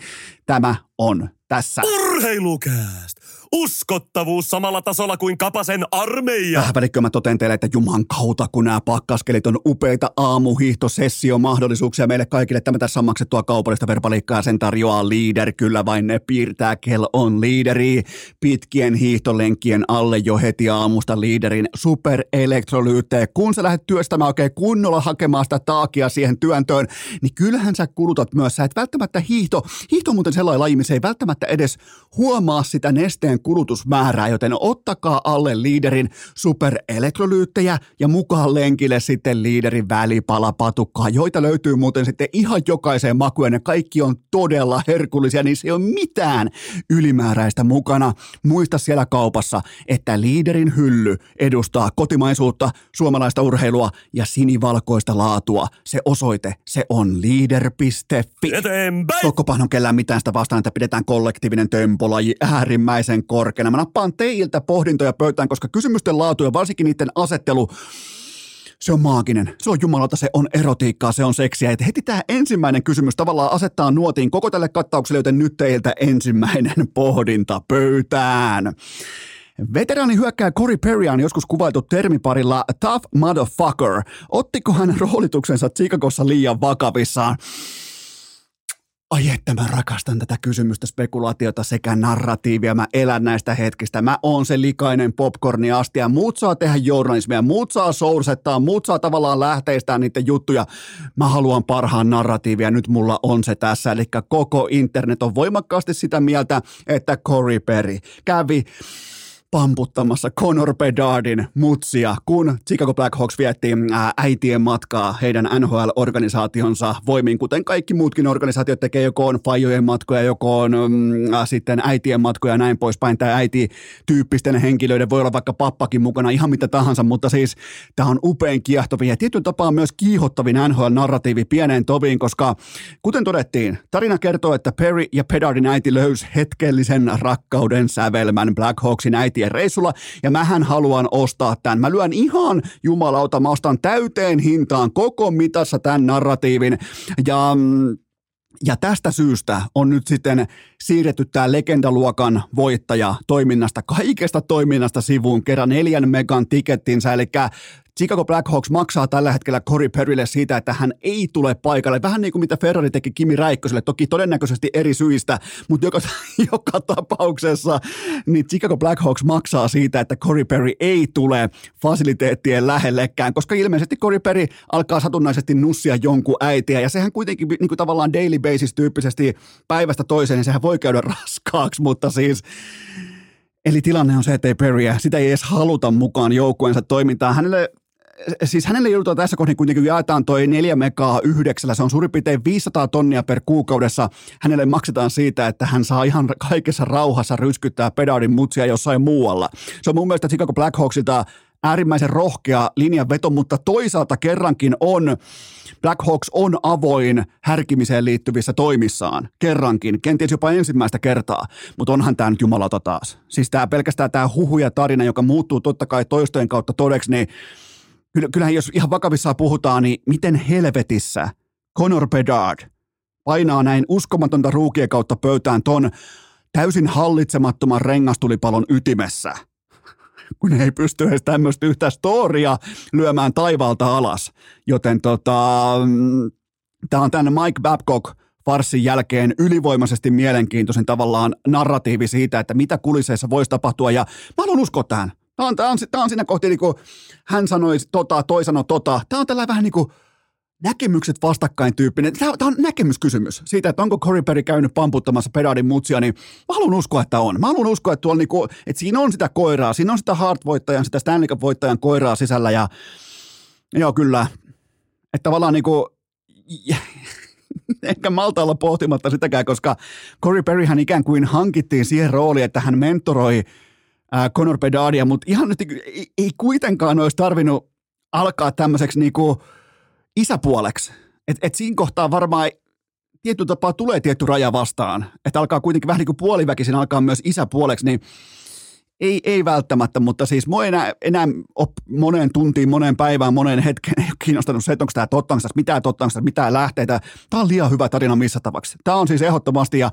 Tämä on tässä. Urheilukääst! Uskottavuus samalla tasolla kuin Kapasen armeija. Pähvälikkö, mä totean teille, että juman kautta, kun nämä pakkaskelit on upeita aamuhiihtosessiomahdollisuuksia meille kaikille. Tämä tässä on maksettua kaupallista verbaliikkaa, sen tarjoaa Leader. Kyllä vain ne piirtää, kello on Leaderi. Pitkien hiihtolenkien alle jo heti aamusta Leaderin superelektrolyyttejä. Kun sä lähdet työstämään oikein kunnolla hakemaan sitä taakia siihen työntöön, niin kyllähän sä kulutat myös. Sä et välttämättä hiihto on muuten sellainen laji, missä ei välttämättä edes huomaa sitä nesteen liiderien kulutusmäärää, joten ottakaa alle liiderin superelektrolyyttejä ja mukaan lenkille sitten liiderin välipalapatukkaa, joita löytyy muuten sitten ihan jokaiseen makuun. Ne kaikki on todella herkullisia, niin se ei ole mitään ylimääräistä mukana. Muista siellä kaupassa, että liiderin hylly edustaa kotimaisuutta, suomalaista urheilua ja sinivalkoista laatua. Se osoite, se on leader.fi. Tokkopahan on kellään mitään sitä vastaan, että pidetään kollektiivinen tömpolaji äärimmäisen korkeana. Mä nappaan teiltä pohdintoja pöytään, koska kysymysten laatu ja varsinkin niiden asettelu, se on maaginen, se on jumalauta, se on erotiikkaa, se on seksiä. Et heti tämä ensimmäinen kysymys tavallaan asettaa nuotiin koko tälle kattaukselle, joten nyt teiltä ensimmäinen pohdinta pöytään. Veteraanihyökkääjä Corey Perry on joskus kuvailtu termiparilla tough motherfucker. Ottiko hän roolituksensa Chicagossa liian vakavissaan? Ai että mä rakastan tätä kysymystä, spekulaatiota sekä narratiivia. Mä elän näistä hetkistä. Mä oon se likainen popcorniastia ja muut saa tehdä journalismia, muut saa sourcettaa, muut saa tavallaan lähteistään niiden juttuja. Mä haluan parhaan narratiivia, nyt mulla on se tässä. Eli koko internet on voimakkaasti sitä mieltä, että Corey Perry kävi pamputtamassa Connor Bedardin mutsia, kun Chicago Blackhawks vietti äitien matkaa heidän NHL-organisaationsa voimiin, kuten kaikki muutkin organisaatiot tekee, joko on fajojen matkoja, joko on sitten äitien matkoja ja näin poispäin. Tämä äiti-tyyppisten henkilöiden voi olla vaikka pappakin mukana, ihan mitä tahansa, mutta siis tämä on upein kiehtovin ja tietyn tapaa myös kiihottavin NHL-narratiivi pieneen toviin, koska kuten todettiin, tarina kertoo, että Perry ja Bedardin äiti löysi hetkellisen rakkauden sävelmän Blackhawksin äiti reissulla, ja mähän haluan ostaa tämän. Mä lyön ihan jumalauta, mä ostan täyteen hintaan koko mitassa tämän narratiivin, ja tästä syystä on nyt sitten siirretty tämä legendaluokan voittaja toiminnasta, kaikesta toiminnasta sivuun kerran 4 megan tikettinsä, eli Chicago Blackhawks maksaa tällä hetkellä Corey Perrylle siitä, että hän ei tule paikalle. Vähän niin kuin mitä Ferrari teki Kimi Räikköselle, toki todennäköisesti eri syistä, mutta joka tapauksessa niin Chicago Blackhawks maksaa siitä, että Corey Perry ei tule fasiliteettien lähellekään, koska ilmeisesti Corey Perry alkaa satunnaisesti nussia jonkun äitiä, ja sehän kuitenkin niin kuin tavallaan daily basis tyyppisesti päivästä toiseen, niin sehän voi käydä raskaaksi, mutta siis eli tilanne on se, että ei Perryä, sitä ei edes haluta mukaan joukkueensa toimintaan. Hänelle joudutaan tässä kohdassa, kuitenkin jaetaan toi 4 megaa 9, se on suurin piirtein 500 tonnia per kuukaudessa. Hänelle maksetaan siitä, että hän saa ihan kaikessa rauhassa ryskyttää Bedardin mutsia jossain muualla. Se on mun mielestä Chicago Blackhawksilta äärimmäisen rohkea linjanveto, mutta toisaalta kerrankin on, Blackhawks on avoin härkimiseen liittyvissä toimissaan. Kerrankin, kenties jopa ensimmäistä kertaa, mutta onhan tämä nyt jumalauta taas. Siis tämä pelkästään tämä huhu ja tarina, joka muuttuu totta kai toistojen kautta todeksi, niin kyllähän jos ihan vakavissaan puhutaan, niin miten helvetissä Connor Bedard painaa näin uskomatonta ruukien kautta pöytään ton täysin hallitsemattoman rengastulipalon ytimessä, kun ei pysty edes tämmöistä yhtä storia lyömään taivaalta alas. Joten tämä on tämän Mike Babcock-farssin jälkeen ylivoimaisesti mielenkiintoisen tavallaan narratiivi siitä, että mitä kulisseissa voisi tapahtua, ja mä haluan uskoa tähän. Tämä on siinä kohti, niin kuin hän sanoi toi sanoi . Tämä on tällainen vähän niin kuin näkemykset vastakkain tyyppinen. Tämä on näkemyskysymys siitä, että onko Corey Perry käynyt pamputtamassa Bedardin mutsia, niin mä haluan uskoa, että on. Mä haluan uskoa, että, niin kuin, että siinä on sitä koiraa, siinä on sitä Hart-voittajan, sitä Stanley Cup-voittajan koiraa sisällä ja joo kyllä, että tavallaan niin kuin enkä malta olla pohtimatta sitäkään, koska Corey Perryhän ikään kuin hankittiin siihen rooliin, että hän mentoroi Connor Bedardia, mutta ihan nyt ei kuitenkaan olisi tarvinnut alkaa tämmöiseksi niinku isäpuoleksi. Et siinä kohtaa varmaan tietyllä tapaa tulee tietty raja vastaan, että alkaa kuitenkin vähän niin kuin puoliväkisin alkaa myös isäpuoleksi, niin ei välttämättä, mutta siis mua enää moneen tuntiin, moneen päivään, moneen hetkeen ei ole kiinnostanut se, että onko tämä totta, onko tässä mitään totta, onko tässä mitään lähteitä. Tämä on liian hyvä tarina missä tavaksi. Tämä on siis ehdottomasti, ja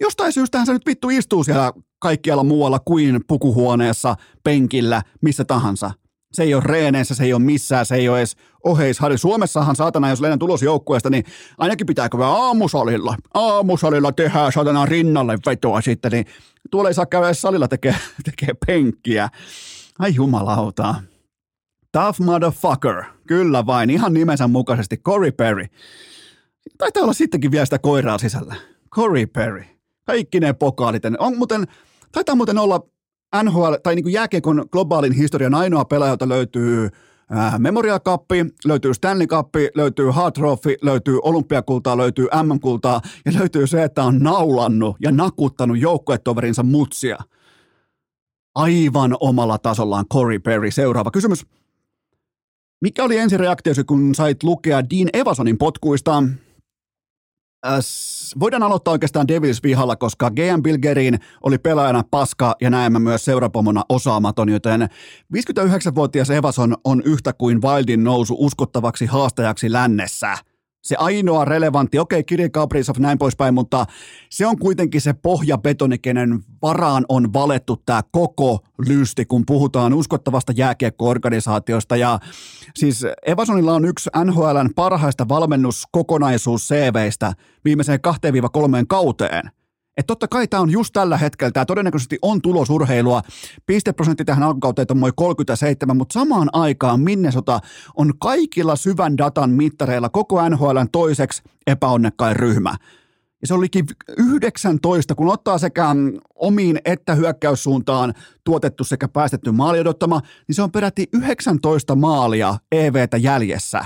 jostain syystähän se nyt vittu istuu siellä kaikkialla muualla kuin pukuhuoneessa, penkillä, missä tahansa. Se ei ole reeneissä, se ei ole missään, se ei ole edes oheishari. Suomessahan saatana, jos lennän tulosjoukkueesta, niin ainakin pitääkö vielä aamusalilla tehdään saatana rinnalle vetoa sitten, niin tuolla ei saa käydä edes salilla tekee penkkiä. Ai jumalauta. Tough motherfucker. Kyllä vain, ihan nimensä mukaisesti. Corey Perry. Taitaa olla sittenkin vielä sitä koiraa sisällä. Corey Perry. Kaikki ne pokaalit. On muuten Taitaa muuten olla NHL, tai niin kuin jääkiekon globaalin historian ainoa pelaaja, jota löytyy Memorial Cup, löytyy Stanley Cup, löytyy Hart Trophy, löytyy olympiakultaa, löytyy MM-kultaa ja löytyy se, että on naulannut ja nakuttanut joukkuetoverinsa mutsia. Aivan omalla tasollaan Corey Perry. Seuraava kysymys. Mikä oli ensireaktiosi, kun sait lukea Dean Evasonin potkuista? Voidaan aloittaa oikeastaan Devils vihalla, koska GM Bilgerin oli pelaajana paska ja näemmä myös seurapomona osaamaton, joten 59-vuotias Evason on yhtä kuin Wildin nousu uskottavaksi haastajaksi lännessä. Se ainoa relevantti, okei, Kirill Kaprizov näin poispäin, mutta se on kuitenkin se pohjabetoni, kenen varaan on valettu tämä koko lysti, kun puhutaan uskottavasta jääkiekko-organisaatiosta. Ja siis Evasonilla on yksi NHL:n parhaista valmennuskokonaisuus-CVistä viimeiseen 2-3 kauteen. Että totta kai tämä on just tällä hetkellä, tämä todennäköisesti on tulosurheilua. Pisteprosentti tähän alkukauteen on noin 37, mutta samaan aikaan Minnesota on kaikilla syvän datan mittareilla koko NHL:n toiseksi epäonnekkain ryhmä. Ja se on liki 19, kun ottaa sekä omiin että hyökkäyssuuntaan tuotettu sekä päästetty maali odottama, niin se on peräti 19 maalia EV:tä jäljessä.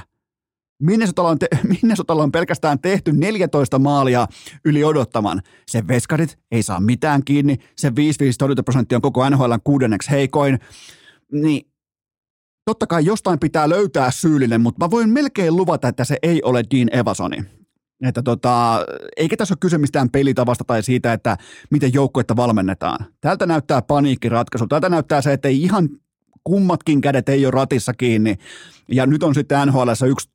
Minnesotalla on pelkästään tehty 14 maalia yli odottaman. Sen veskarit ei saa mitään kiinni. Sen 5-5 torjuntaprosentti on koko NHL:n 6. heikoin. Niin totta kai jostain pitää löytää syyllinen, mutta mä voin melkein luvata, että se ei ole Dean Evasoni. Että eikä tässä ole kyse mistään pelitavasta tai siitä, että miten joukkuetta valmennetaan. Tältä näyttää paniikkiratkaisu. Tältä näyttää se, että ei ihan kummatkin kädet ei ole ratissa kiinni. Ja nyt on sitten NHL:ssä yksi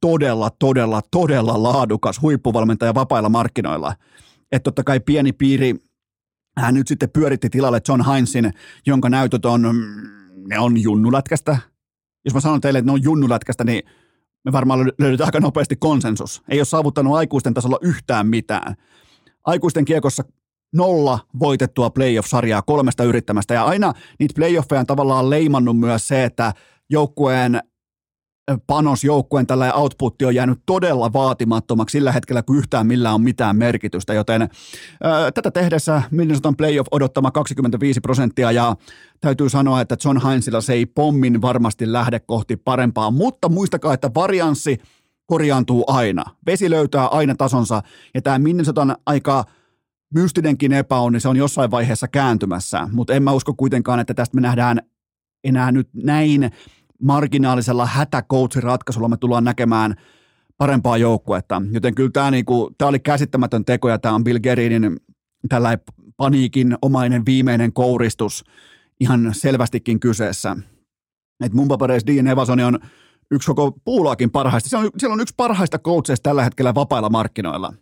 todella laadukas huippuvalmentaja vapailla markkinoilla. Että totta kai pieni piiri, hän nyt sitten pyöritti tilalle John Hinesin, jonka näytöt on junnulätkästä. Jos mä sanon teille, että ne on junnulätkästä, niin me varmaan löydetään aika nopeasti konsensus. Ei ole saavuttanut aikuisten tasolla yhtään mitään. Aikuisten kiekossa 0 voitettua playoff-sarjaa 3 yrittämästä. Ja aina niitä playoffeja on tavallaan leimannut myös se, että joukkueen panosjoukkueen tällainen outputti on jäänyt todella vaatimattomaksi sillä hetkellä, kun yhtään millään on mitään merkitystä. Joten tätä tehdessä Minnesotan playoff odottama 25% ja täytyy sanoa, että John Hinesilla se ei pommin varmasti lähde kohti parempaa. Mutta muistakaa, että varianssi korjaantuu aina. Vesi löytää aina tasonsa ja tämä Minnesotan aika mystinenkin epäonni, se on jossain vaiheessa kääntymässä, mutta en mä usko kuitenkaan, että tästä me nähdään enää nyt näin marginaalisella hätäcoach-ratkaisulla me tullaan näkemään parempaa joukkuetta. Joten kyllä tämä tää oli käsittämätön teko ja tämä on Bill Guerinin tällainen paniikinomainen viimeinen kouristus ihan selvästikin kyseessä. Et mun papereissa Dean Evason on yksi koko puulaakin parhaista. Siellä on yksi parhaista coacheista tällä hetkellä vapailla markkinoilla.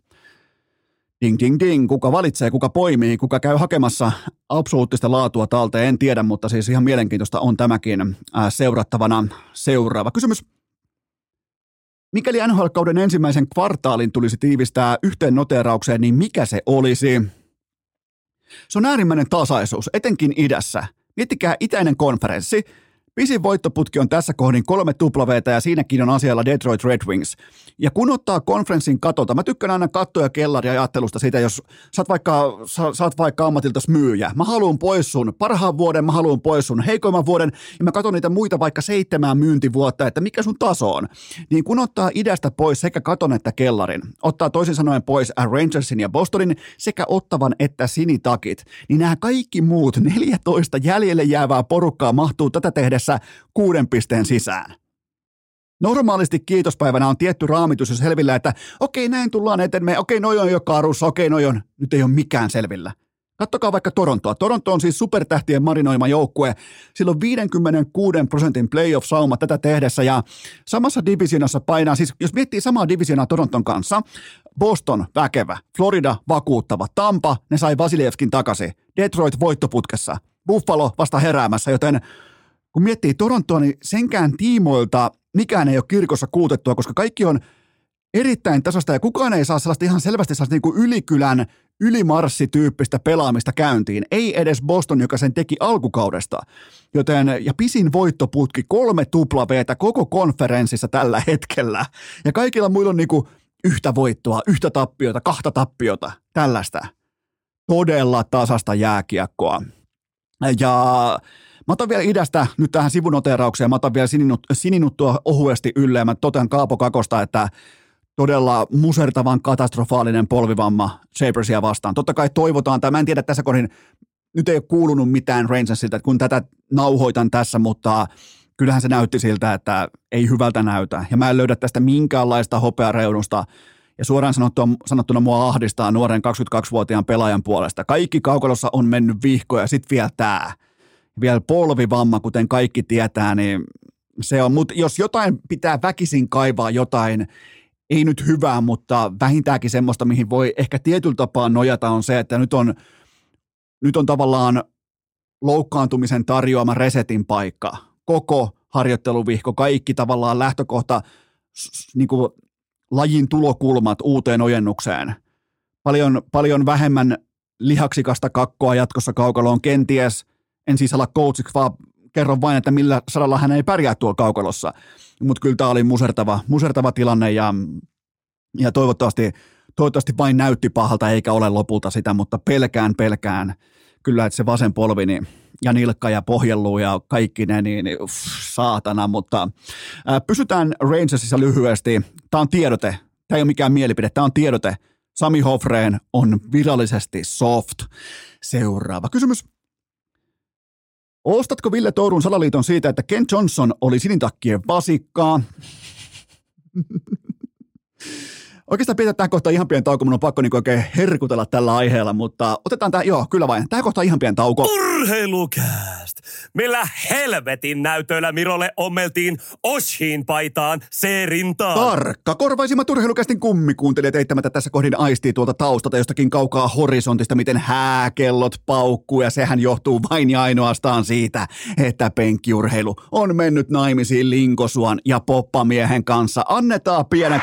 Ding, ding, ding. Kuka valitsee, kuka poimii, kuka käy hakemassa absoluuttista laatua talteen, en tiedä, mutta siis ihan mielenkiintoista on tämäkin seurattavana. Seuraava kysymys. Mikäli NHL-kauden ensimmäisen kvartaalin tulisi tiivistää yhteen noteeraukseen, niin mikä se olisi? Se on äärimmäinen tasaisuus, etenkin idässä. Miettikää itäinen konferenssi. Pisin voittoputki on tässä kohdin 3 tuplaveetä ja siinäkin on asialla Detroit Red Wings. Ja kun ottaa konferenssin katolta, mä tykkään aina kattoja kellaria ajattelusta siitä, jos sä oot vaikka ammatiltas myyjä. Mä haluun pois sun parhaan vuoden, mä haluun pois sun heikoimman vuoden ja mä katson niitä muita vaikka 7 myyntivuotta, että mikä sun taso on. Niin kun ottaa idästä pois sekä katon että kellarin, ottaa toisin sanoen pois Rangersin ja Bostonin sekä Ottavan että Sinitakit, niin nämä kaikki muut 14 jäljelle jäävää porukkaa mahtuu tätä tehdä 6 pisteen sisään. Normaalisti kiitospäivänä on tietty raamitus, jos selvillä, että okei, näin tullaan eteen, okei, noi on jo karussa, okei, noi on, nyt ei ole mikään selvillä. Kattokaa vaikka Torontoa. Toronto on siis supertähtien marinoima joukkue. Sillä on 56% playoff-sauma tätä tehdessä ja samassa divisioonassa painaa, siis jos miettii samaa divisioonaa Toronton kanssa, Boston väkevä, Florida vakuuttava, Tampa, ne sai Vasiljevskin takaisin, Detroit voittoputkessa, Buffalo vasta heräämässä, joten kun miettii Torontoa, niin senkään tiimoilta mikään ei ole kirkossa kuutettua, koska kaikki on erittäin tasasta ja kukaan ei saa sellaista ihan selvästi sellaista niin kuin ylikylän ylimarssityyppistä pelaamista käyntiin. Ei edes Boston, joka sen teki alkukaudesta. Joten, ja pisin voittoputki 3 tuplaveetä koko konferenssissa tällä hetkellä. Ja kaikilla muilla on niin kuin yhtä voittoa, yhtä tappiota, 2 tappiota, tällaista. Todella tasasta jääkiekkoa. Ja mä otan vielä idästä nyt tähän sivunoteeraukseen, mä otan vielä sininuttua ohuesti ylle ja mä totean Kaapo Kakosta, että todella musertavan katastrofaalinen polvivamma Sabersia vastaan. Totta kai toivotaan, tai mä en tiedä tässä kohdin, nyt ei ole kuulunut mitään Rangersilta, kun tätä nauhoitan tässä, mutta kyllähän se näytti siltä, että ei hyvältä näytä. Ja mä en löydä tästä minkäänlaista hopeareunusta. Ja suoraan sanottuna mua ahdistaa nuoren 22-vuotiaan pelaajan puolesta. Kaikki kaukalossa on mennyt vihkoja ja sit vielä tää. Vielä polvivamma, kuten kaikki tietää, niin se on. Mutta jos jotain pitää väkisin kaivaa jotain, ei nyt hyvää, mutta vähintäänkin semmoista, mihin voi ehkä tietyllä tapaa nojata, on se, että nyt on tavallaan loukkaantumisen tarjoama resetin paikka. Koko harjoitteluvihko, kaikki tavallaan lähtökohta, niin kuin lajin tulokulmat uuteen ojennukseen. Paljon vähemmän lihaksikasta kakkoa jatkossa kaukaloon kenties. En siis ala coachiksi, vaan kerron vain, että millä saralla hän ei pärjää tuolla kaukalossa. Mutta kyllä tämä oli musertava tilanne ja toivottavasti vain näytti pahalta eikä ole lopulta sitä, mutta pelkään. Kyllä, että se vasen polvi niin, ja nilkka ja pohjelluu ja kaikki ne, niin saatana. Mutta pysytään Rangersissa lyhyesti. Tämä on tiedote. Tämä ei ole mikään mielipide. Tämä on tiedote. Sami Hoffrén on virallisesti soft. Seuraava kysymys. Ostatko Ville Tourun salaliiton siitä, että Ken Johnson oli sinitakkien vasikkaa? Oikeastaan pidetään tähän kohtaan ihan pieni tauko. Mun on pakko niin oikein herkutella tällä aiheella, mutta otetaan tämä, joo, kyllä vain. Tähän kohtaan ihan pieni tauko. Urheilukääst! Millä helvetin näytöillä Mirolle ommeltiin Oshin paitaan C-rintaan? Tarkka! Korvaisimmat urheilukästin kummikuuntelijat eittämättä tässä kohdin aistii tuolta taustalta jostakin kaukaa horisontista, miten hääkellot paukkuu, ja sehän johtuu vain ja ainoastaan siitä, että penkkiurheilu on mennyt naimisiin linkosuan ja poppamiehen kanssa. Annetaan pienet...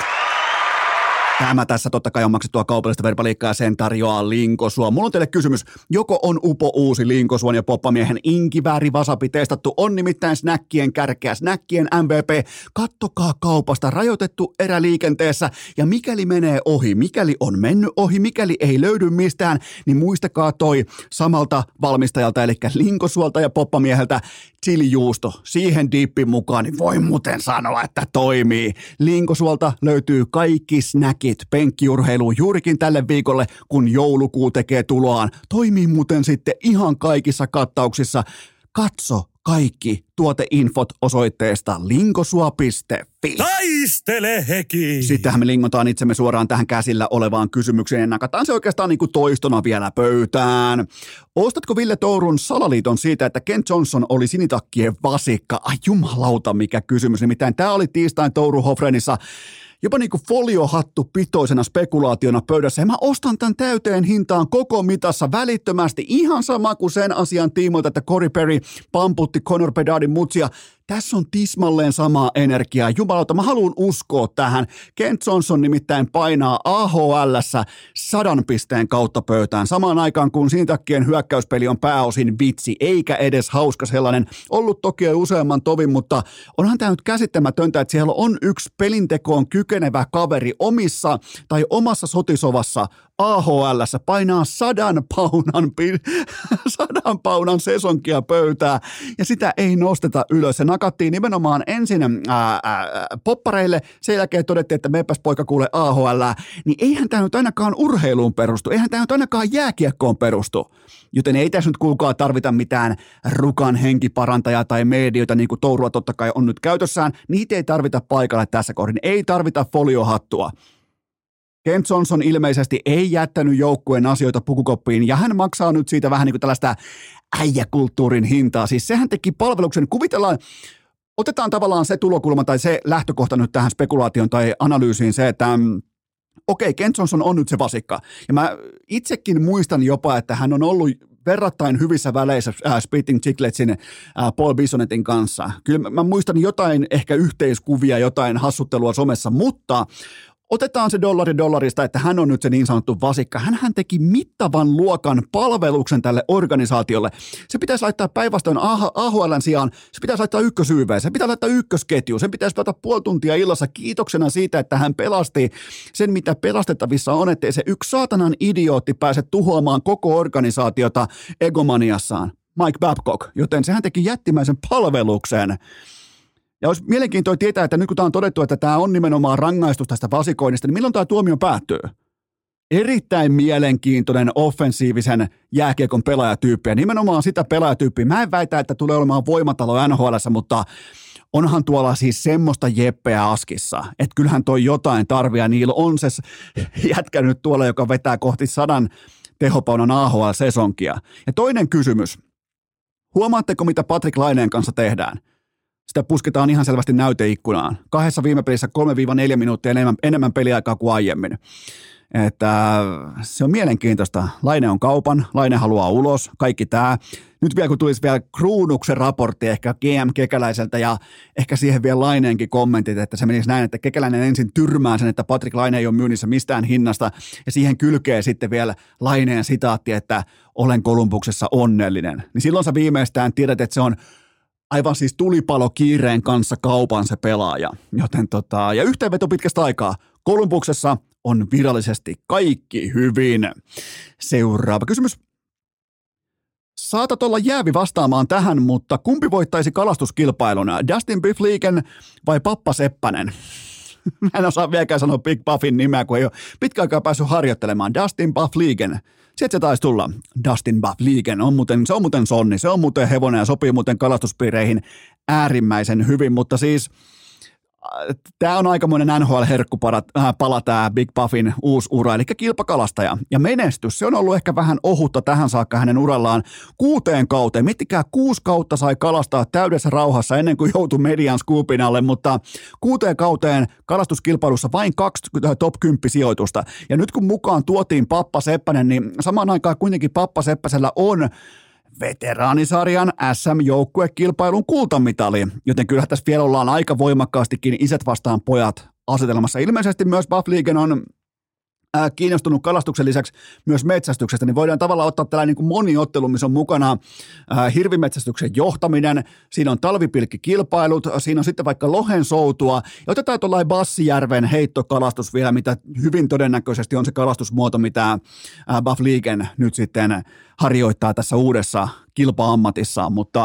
Tämä tässä totta kai on maksettua kaupallista verbaliikkaa ja sen tarjoaa Linkosua. Mulla on teille kysymys. Joko on upo uusi Linkosuon ja poppamiehen inkiväärivasapi testattu? On nimittäin snäkkien kärkeä, snäkkien MVP. Kattokaa kaupasta, rajoitettu eräliikenteessä. Ja mikäli menee ohi, mikäli on mennyt ohi, mikäli ei löydy mistään, niin muistakaa toi samalta valmistajalta, eli Linkosuolta ja poppamieheltä chilijuusto. Siihen dippin mukaan, niin voi muuten sanoa, että toimii. Linkosuolta löytyy kaikki snäkki. Penkkiurheilu juurikin tälle viikolle, kun joulukuu tekee tuloaan. Toimii muuten sitten ihan kaikissa kattauksissa. Katso kaikki tuoteinfot osoitteesta linkosua.fi. Taistele heki! Sitähän me lingotaan itsemme suoraan tähän käsillä olevaan kysymykseen. Nakataan se oikeastaan niin kuin toistona vielä pöytään. Ostatko Ville Tourun salaliiton siitä, että Ken Johnson oli sinitakkien vasikka? Ai jumalauta, mikä kysymys. Nimittäin tämä oli tiistain Touru Hoffrénissa. Jopa niin kuin foliohattu pitoisena spekulaationa pöydässä. Ja mä ostan tämän täyteen hintaan koko mitassa välittömästi. Ihan sama kuin sen asian tiimoilta, että Corey Perry pamputti Connor Bedardin mutsia. Tässä on tismalleen samaa energiaa. Jumalauta, mä haluan uskoa tähän. Ken Johnson nimittäin painaa AHL:ssä 100 pisteen kautta pöytään. Samaan aikaan, kun sinitakkien hyökkäyspeli on pääosin vitsi, eikä edes hauska sellainen. Ollut toki useamman tovin, mutta onhan tämä nyt käsittämätöntä, että siellä on yksi pelintekoon kykenevä kaveri omissa tai omassa sotisovassa AHL:ssä painaa 100 paunan sesonkia pöytää ja sitä ei nosteta ylös. Se nakattiin nimenomaan ensin poppareille, sen jälkeen todettiin, että meepäs poika kuule AHL, niin eihän tämä nyt ainakaan urheiluun perustu, eihän tämä nyt ainakaan jääkiekkoon perustu. Joten ei tässä nyt kuulkaa tarvita mitään rukan henkiparantajaa tai medioita, niin kuin Tourua totta kai on nyt käytössään. Niitä ei tarvita paikalle tässä kohdin, ei tarvita foliohattua. Ken Johnson ilmeisesti ei jättänyt joukkueen asioita pukukoppiin ja hän maksaa nyt siitä vähän niin kuin tällaista äijäkulttuurin hintaa. Siis sehän teki palveluksen, kuvitellaan, otetaan tavallaan se tulokulma tai se lähtökohta nyt tähän spekulaation tai analyysiin se, että okei, Ken Johnson on nyt se vasikka. Ja mä itsekin muistan jopa, että hän on ollut verrattain hyvissä väleissä Spitting Chicletsin Paul Bisonetin kanssa. Kyllä mä muistan jotain ehkä yhteiskuvia, jotain hassuttelua somessa, mutta... Otetaan se dollari dollarista, että hän on nyt se niin sanottu vasikka. Hänhän teki mittavan luokan palveluksen tälle organisaatiolle. Se pitäisi laittaa päinvastoin AHL:n sijaan, se pitäisi laittaa ykkösyyveen, se pitäisi laittaa ykkösketjuun, sen pitäisi pelata puoli tuntia illassa kiitoksena siitä, että hän pelasti sen, mitä pelastettavissa on, ettei se yksi saatanan idiootti pääse tuhoamaan koko organisaatiota egomaniassaan. Mike Babcock, joten sehän teki jättimäisen palveluksen. Ja olisi mielenkiintoista tietää, että nyt kun tämä on todettu, että tämä on nimenomaan rangaistus tästä vasikoinnista, niin milloin tämä tuomio päättyy? Erittäin mielenkiintoinen offensiivisen jääkiekon pelaajatyyppi, ja nimenomaan sitä pelaajatyyppiä. Mä en väitä, että tulee olemaan voimatalo NHL:ssä, mutta onhan tuolla siis semmoista jeppeä askissa, että kyllähän toi jotain tarvii, ja niillä on se jätkä nyt tuolla, joka vetää kohti 100 tehopaunan AHL-sesonkia. Ja toinen kysymys. Huomaatteko, mitä Patrick Laineen kanssa tehdään? Sitä pusketaan ihan selvästi näyteikkunaan. 2 viime pelissä 3-4 minuuttia enemmän peliaikaa kuin aiemmin. Että se on mielenkiintoista. Laine on kaupan, Laine haluaa ulos, kaikki tämä. Nyt vielä kun tulisi vielä Kruunuksen raportti ehkä GM Kekäläiseltä ja ehkä siihen vielä Laineenkin kommentit, että se menisi näin, että Kekäläinen ensin tyrmää sen, että Patrick Laine ei ole myynnissä mistään hinnasta ja siihen kylkee sitten vielä Laineen sitaatti, että olen Kolumbuksessa onnellinen. Niin silloin sä viimeistään tiedät, että se on aivan siis tulipalo kiireen kanssa kaupan se pelaaja. Joten ja yhteenveto pitkästä aikaa. Kolumbuksessa on virallisesti kaikki hyvin. Seuraava kysymys. Saatat olla jäävi vastaamaan tähän, mutta kumpi voittaisi kalastuskilpailuna? Dustin Byfuglien vai Pappa Seppänen? Mä en osaa vieläkään sanoa Big Buffin nimeä, kun ei ole pitkä aikaa päässyt harjoittelemaan. Dustin Byfuglien. Sieltä se taisi tulla. Dustin Byfuglien on muuten sonni, se on muuten hevonen ja sopii muuten kalastuspiireihin äärimmäisen hyvin, mutta siis tämä on aikamoinen NHL-herkkupala tämä Big Buffin uusi ura, eli kilpakalastaja. Ja menestys, se on ollut ehkä vähän ohutta tähän saakka hänen urallaan 6 kauteen. Miettikää, 6 kautta sai kalastaa täydessä rauhassa ennen kuin joutui median scoopin alle, mutta 6 kauteen kalastuskilpailussa vain 2 top 10 sijoitusta. Ja nyt kun mukaan tuotiin Pappa Seppänen, niin samaan aikaan kuitenkin Pappa Seppäsellä on veteraanisarjan SM-joukkuekilpailun kultamitali, joten kyllähän tässä vielä ollaan aika voimakkaastikin isät vastaan pojat asetelmassa. Ilmeisesti myös Byfuglien on kiinnostunut kalastuksen lisäksi myös metsästyksestä, niin voidaan tavallaan ottaa tällainen niin moniottelu, missä on mukana hirvimetsästyksen johtaminen, siinä on talvipilkkikilpailut, siinä on sitten vaikka lohen soutua, ja otetaan tuollainen Bassijärven heittokalastus vielä, mitä hyvin todennäköisesti on se kalastusmuoto, mitä Byfuglien nyt sitten harjoittaa tässä uudessa kilpa-ammatissaan, mutta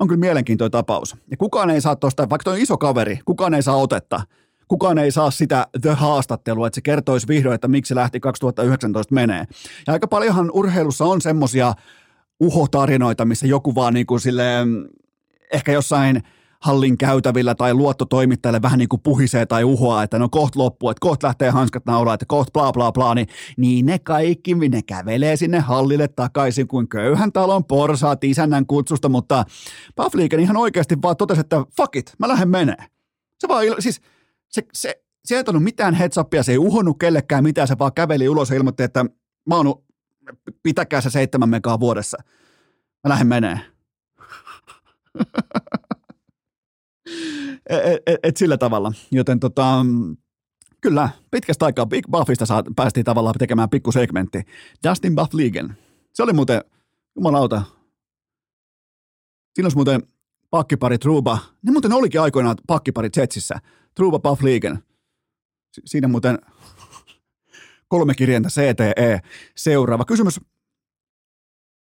on kyllä mielenkiintoinen tapaus. Ja kukaan ei saa tuosta, vaikka tuo on iso kaveri, kukaan ei saa otetta. Kukaan ei saa sitä The-haastattelua, että se kertoisi vihdoin, että miksi lähti 2019 menee. Ja aika paljonhan urheilussa on semmoisia uhotarinoita, missä joku vaan niin kuin silleen, ehkä jossain hallin käytävillä tai luottotoimittajalle vähän niin kuin puhisee tai uhoaa, että no kohta loppuu, että kohta lähtee hanskat naulaan, että kohta bla bla bla, niin ne kaikki, ne kävelee sinne hallille takaisin kuin köyhän talon porsaat isännän kutsusta, mutta Byfuglien ihan oikeasti vaan totesi, että fuck it, mä lähden menee. Se vaan siis se ei antanut mitään heads-upia, se ei uhonnut kellekään mitään, se vaan käveli ulos ja ilmoitti, että mä oon, pitäkää se 7 megaa vuodessa. Mä lähden menee. et sillä tavalla. Joten kyllä, pitkästä aikaa Big Buffista päästiin tavallaan tekemään pikkusegmentti. Dustin Byfuglien. Se oli muuten, jumalauta, siinä olisi muuten pakkipari Truba. Ne muuten olikin aikoinaan pakkipari Jetsissä. Truba Byfuglien. Siinä muuten 3 kirjainta CTE. Seuraava kysymys.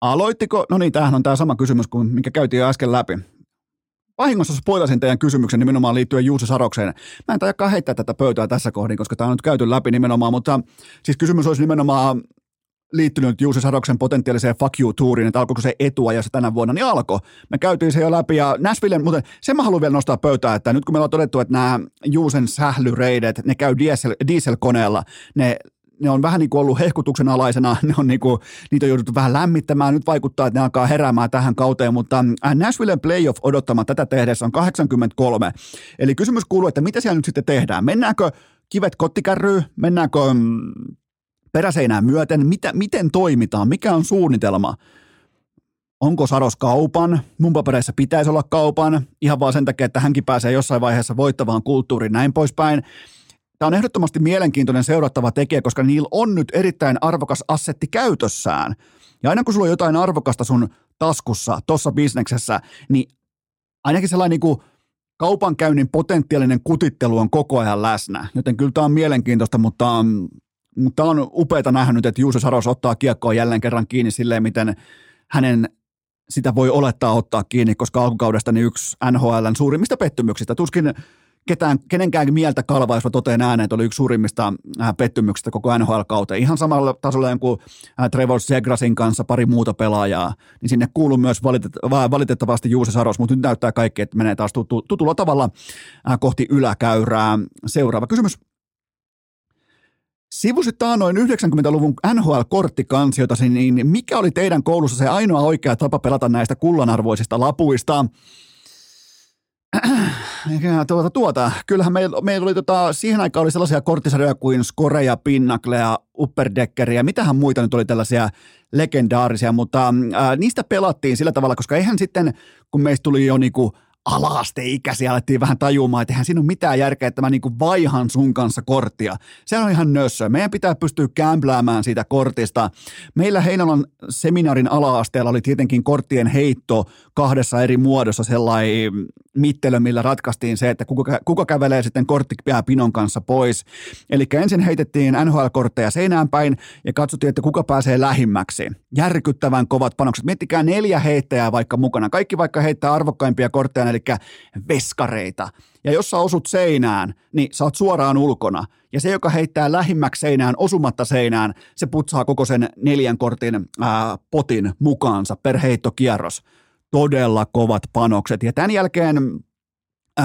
Aloittiko? No niin, tämähän on tämä sama kysymys kuin minkä käytiin jo äsken läpi. Vahingossa spoilasin teidän kysymyksen nimenomaan liittyen Juuse Sarokseen. Mä en tajakaan heittää tätä pöytää tässä kohdin, koska tämä on nyt käyty läpi nimenomaan, mutta siis kysymys olisi nimenomaan liittynyt Juuse Saroksen potentiaaliseen fuck you-tuuriin, että alkoiko se etuajassa tänä vuonna, niin alkoi. Me käytiin se jo läpi, ja Nashvillen, mutta sen mä haluan vielä nostaa pöytään, että nyt kun meillä on todettu, että nämä Juusen sählyreidet, ne käy dieselkoneella, ne on vähän niin kuin ollut hehkutuksen alaisena, ne on niin kuin, niitä on jouduttu vähän lämmittämään, nyt vaikuttaa, että ne alkaa heräämään tähän kauteen, mutta Nashvillen playoff odottama tätä tehdessä on 83, eli kysymys kuuluu, että mitä siellä nyt sitten tehdään, mennäänkö kivet kottikärryyn, mennäänkö peräseinää myöten, miten toimitaan, mikä on suunnitelma? Onko Saros kaupan? Mun papereissa pitäisi olla kaupan, ihan vaan sen takia, että hänkin pääsee jossain vaiheessa voittavaan kulttuuriin, näin poispäin. Tämä on ehdottomasti mielenkiintoinen seurattava tekijä, koska niillä on nyt erittäin arvokas assetti käytössään. Ja aina kun sulla on jotain arvokasta sun taskussa, tuossa bisneksessä, niin ainakin sellainen niin kuin kaupankäynnin potentiaalinen kutittelu on koko ajan läsnä. Joten kyllä tämä on mielenkiintoista, mutta on upeata nähdä nyt, että Juuse Saros ottaa kiekkoa jälleen kerran kiinni silleen, miten hänen sitä voi olettaa ottaa kiinni, koska alkukaudesta niin yksi NHL:n suurimmista pettymyksistä, tuskin kenenkään mieltä kalvaisva toteen ääneen, että oli yksi suurimmista pettymyksistä koko NHL-kauteen. Ihan samalla tasolla kuin Trevor Segrasin kanssa pari muuta pelaajaa, niin sinne kuuluu myös valitettavasti Juuse Saros, mutta nyt näyttää kaikki, että menee taas tutulla tavalla kohti yläkäyrää. Seuraava kysymys. Sivusit taannoin 90-luvun NHL-korttikansiota, niin mikä oli teidän koulussa se ainoa oikea tapa pelata näistä kullanarvoisista lapuista? Kyllähän meillä oli siihen aikaan oli sellaisia korttisarjoja kuin Skoreja, Pinnaklea, Upperdeckeriä, mitähän muita nyt oli tällaisia legendaarisia, mutta niistä pelattiin sillä tavalla, koska eihän sitten, kun meistä tuli jo niinku ala-asteikäisiä, alettiin vähän tajumaan, että eihän siinä ole mitään järkeä, että mä niinku vaihan sun kanssa korttia. Se on ihan nössöä. Meidän pitää pystyä kämpläämään siitä kortista. Meillä Heinolan seminaarin ala-asteella oli tietenkin korttien heitto kahdessa eri muodossa sellainen mittelö, millä ratkaistiin se, että kuka kävelee sitten korttipää pinon kanssa pois. Eli ensin heitettiin NHL-kortteja seinään päin ja katsottiin, että kuka pääsee lähimmäksi. Järkyttävän kovat panokset. Miettikää 4 heittäjää vaikka mukana. Kaikki vaikka heittää arvokkaimpia kortteja, eli veskareita. Ja jos sä osut seinään, niin sä oot suoraan ulkona. Ja se, joka heittää lähimmäksi seinään osumatta seinään, se putsaa koko sen 4 kortin potin mukaansa per heittokierros. Todella kovat panokset. Ja tämän jälkeen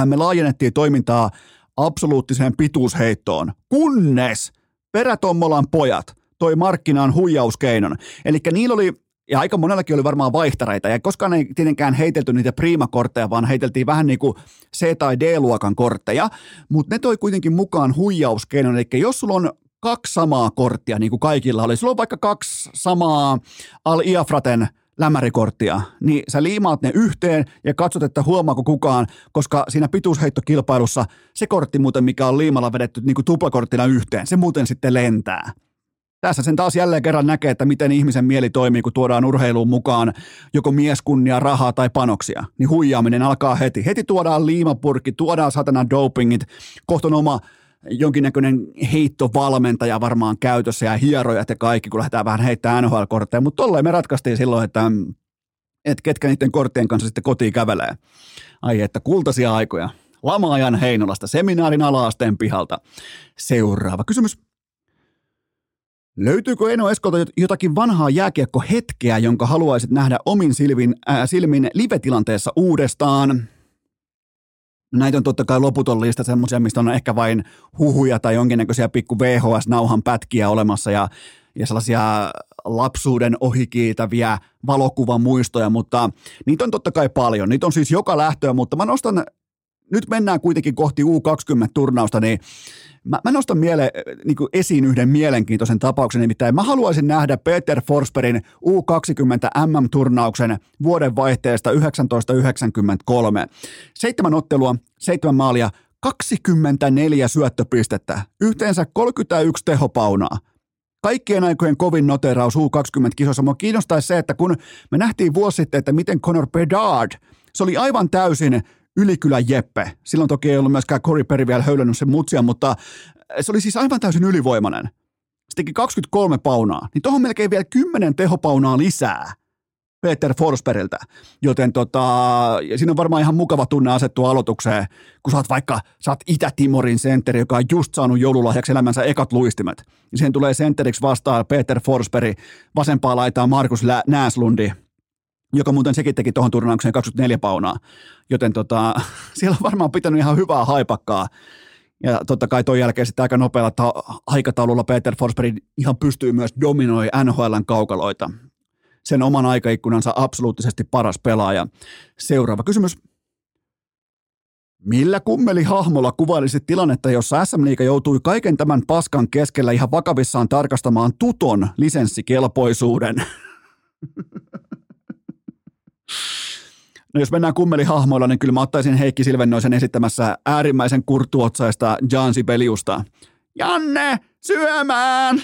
me laajennettiin toimintaa absoluuttiseen pituusheittoon, kunnes Perätommolan pojat toi markkinaan huijauskeinon. Eli niillä oli... Ja aika monellakin oli varmaan vaihtareita, ja koskaan ei tietenkään heitelty niitä priimakortteja, vaan heiteltiin vähän niin kuin C- tai D-luokan kortteja, mutta ne toi kuitenkin mukaan huijauskeinon, eli jos sulla on 2 samaa korttia, niin kuin kaikilla oli, sulla on vaikka 2 samaa Al-Iafraten lämärikorttia, niin sä liimaat ne yhteen ja katsot, että huomaako kukaan, koska siinä pituusheittokilpailussa se kortti muuten, mikä on liimalla vedetty niin kuin tuplakorttina yhteen, se muuten sitten lentää. Tässä sen taas jälleen kerran näkee, että miten ihmisen mieli toimii, kun tuodaan urheiluun mukaan joko mieskunnia, rahaa tai panoksia. Niin huijaaminen alkaa heti. Heti tuodaan liimapurkki, tuodaan satana dopingit, kohta on oma jonkinnäköinen heittovalmentaja varmaan käytössä ja hierojat ja kaikki, kun lähdetään vähän heittämään NHL-kortteja. Mutta tolleen me ratkaistiin silloin, että ketkä niiden korttien kanssa sitten kotiin kävelee. Ai että kultaisia aikoja. Lama-ajan Heinolasta, seminaarin ala-asteen pihalta. Seuraava kysymys. Löytyykö Eno Eskolta jotakin vanhaa jääkiekkohetkeä, jonka haluaisit nähdä omin silmin live-tilanteessa uudestaan? Näitä on totta kai loputon lista semmoisia, mistä on ehkä vain huhuja tai jonkinnäköisiä pikku VHS-nauhan pätkiä olemassa ja sellaisia lapsuuden ohikiitäviä valokuvamuistoja, mutta niitä on totta kai paljon. Niitä on siis joka lähtöä, mutta mä nostan... Nyt mennään kuitenkin kohti U20-turnausta, niin mä nostan niin esiin yhden mielenkiintoisen tapauksen, nimittäin mä haluaisin nähdä Peter Forsbergin U20-MM-turnauksen vuodenvaihteesta 1993. 7 ottelua, 7 maalia, 24 syöttöpistettä, yhteensä 31 tehopaunaa. Kaikkien aikojen kovin noteraus U20-kisoissa. Mua kiinnostaisi se, että kun me nähtiin vuosi sitten, että miten Connor Bedard, se oli aivan täysin... Ylikylän Jeppe. Silloin toki ei ollut myöskään Corey Perry vielä höylännyt sen mutsia, mutta se oli siis aivan täysin ylivoimainen. Se teki 23 paunaa, niin tuohon melkein vielä 10 tehopaunaa lisää Peter Forsbergiltä. Joten siinä on varmaan ihan mukava tunne asettua aloitukseen, kun sä oot Itä-Timorin sentteri, joka on just saanut joululahjaksi elämänsä ekat luistimet. Ja siihen tulee sentteriksi vastaan Peter Forsberg, vasempaa laitaa Markus Näslundi, joka muuten sekin teki tuohon turnaukseen 24 paunaa. Joten siellä on varmaan pitänyt ihan hyvää haipakkaa. Ja totta kai ton jälkeen sitten aika nopealla aikataululla Peter Forsberg ihan pystyy myös dominoi NHL:n kaukaloita. Sen oman aikaikkunansa absoluuttisesti paras pelaaja. Seuraava kysymys. Millä kummelihahmolla kuvailisit tilannetta, jossa SM-liiga joutui kaiken tämän paskan keskellä ihan vakavissaan tarkastamaan Tuton lisenssikelpoisuuden? No jos mennään kummelihahmoilla, niin kyllä mä ottaisin Heikki Silvennoisen esittämässä äärimmäisen kurtuotsaista Jansi Beliusta. Janne, syömään!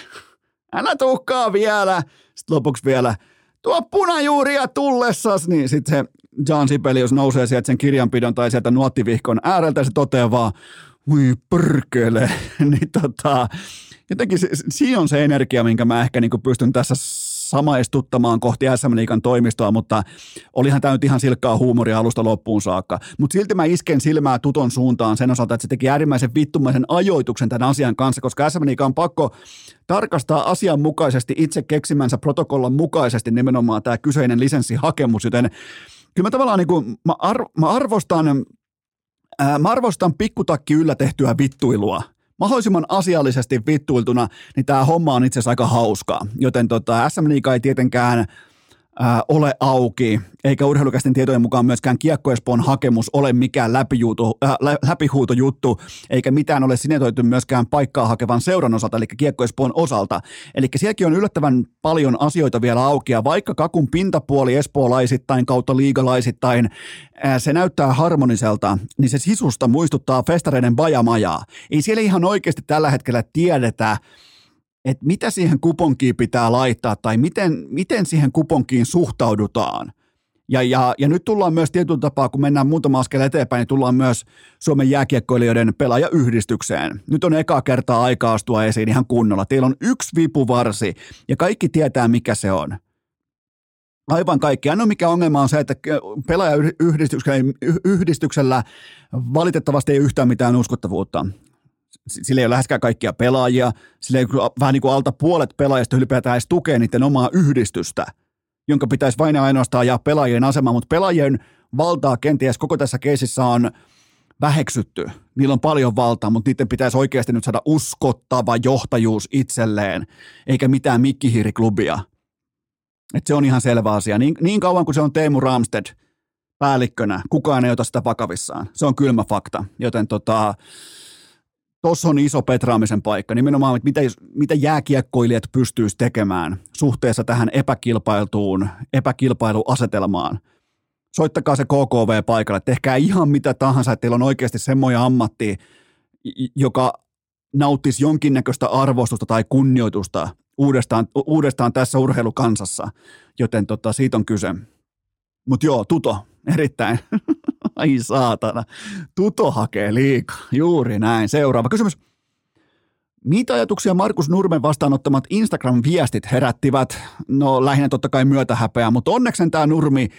Älä tuhkaa vielä! Sitten lopuksi vielä, tuo punajuuria tullessas! Niin sitten se Jansi Belius nousee sieltä sen kirjanpidon tai sieltä nuottivihkon ääreltä ja se toteaa vaan, ui pörkele! Niin jotenkin siinä on se energia, minkä mä ehkä pystyn tässä samaistuttamaan kohti SM-liigan toimistoa, mutta olihan tämä nyt ihan silkkaa huumoria alusta loppuun saakka. Mutta silti mä isken silmää Tuton suuntaan sen osalta, että se teki äärimmäisen vittumaisen ajoituksen tämän asian kanssa, koska SM-liiga on pakko tarkastaa asianmukaisesti itse keksimänsä protokollan mukaisesti nimenomaan tämä kyseinen lisenssihakemus, joten kyllä mä tavallaan niin kuin, mä arvostan pikkutakki yllä tehtyä vittuilua. Mahdollisimman asiallisesti vittuiltuna, niin tämä homma on itse asiassa aika hauskaa. Joten SM-liiga ei tietenkään ole auki, eikä urheilukäisten tietojen mukaan myöskään Kiekko-Espoon hakemus ole mikään läpihuutojuttu, eikä mitään ole sinetöity myöskään paikkaa hakevan seuran osalta, eli Kiekko-Espoon osalta. Eli sielläkin on yllättävän paljon asioita vielä auki, ja vaikka kakun pintapuoli espoolaisittain kautta liigalaisittain, se näyttää harmoniselta, niin se sisusta muistuttaa festareiden bajamajaa. Ei siellä ihan oikeasti tällä hetkellä tiedetä, että mitä siihen kuponkiin pitää laittaa tai miten siihen kuponkiin suhtaudutaan. Ja nyt tullaan myös tietyllä tapaa, kun mennään muutama askel eteenpäin, niin tullaan myös Suomen jääkiekkoilijoiden pelaajayhdistykseen. Nyt on ekaa kertaa aikaa astua esiin ihan kunnolla. Teillä on yksi vipuvarsi ja kaikki tietää, mikä se on. Aivan kaikki. Ainoa mikä ongelma on se, että pelaajayhdistyksellä valitettavasti ei yhtään mitään uskottavuutta. Sillä ei ole läheskään kaikkia pelaajia, sillä ei vähän niin kuin alta puolet pelaajista ylipäätään edes tukea niiden omaa yhdistystä, jonka pitäisi vain ja ainoastaan ajaa pelaajien asemaa, mutta pelaajien valtaa kenties koko tässä keisissä on väheksytty. Niillä on paljon valtaa, mutta niiden pitäisi oikeasti nyt saada uskottava johtajuus itselleen, eikä mitään mikkihiiriklubia. Et se on ihan selvä asia. Niin kauan kuin se on Teemu Ramstedt päällikkönä, kukaan ei ota sitä vakavissaan. Se on kylmä fakta, joten tuossa on iso petraamisen paikka, nimenomaan, että mitä jääkiekkoilijat pystyisi tekemään suhteessa tähän epäkilpailuasetelmaan. Soittakaa se KKV paikalle, tehkää ihan mitä tahansa, että teillä on oikeasti semmoinen ammatti, joka nauttisi jonkinnäköistä arvostusta tai kunnioitusta uudestaan tässä urheilukansassa, joten siitä on kyse. Mutta joo, Tuto, erittäin. Ai saatana. Tuto hakee liikaa. Juuri näin. Seuraava kysymys. Mitä ajatuksia Markus Nurmen vastaanottamat Instagram-viestit herättivät? No lähinnä totta kai myötähäpeää, mutta onneksi tämä Nurmi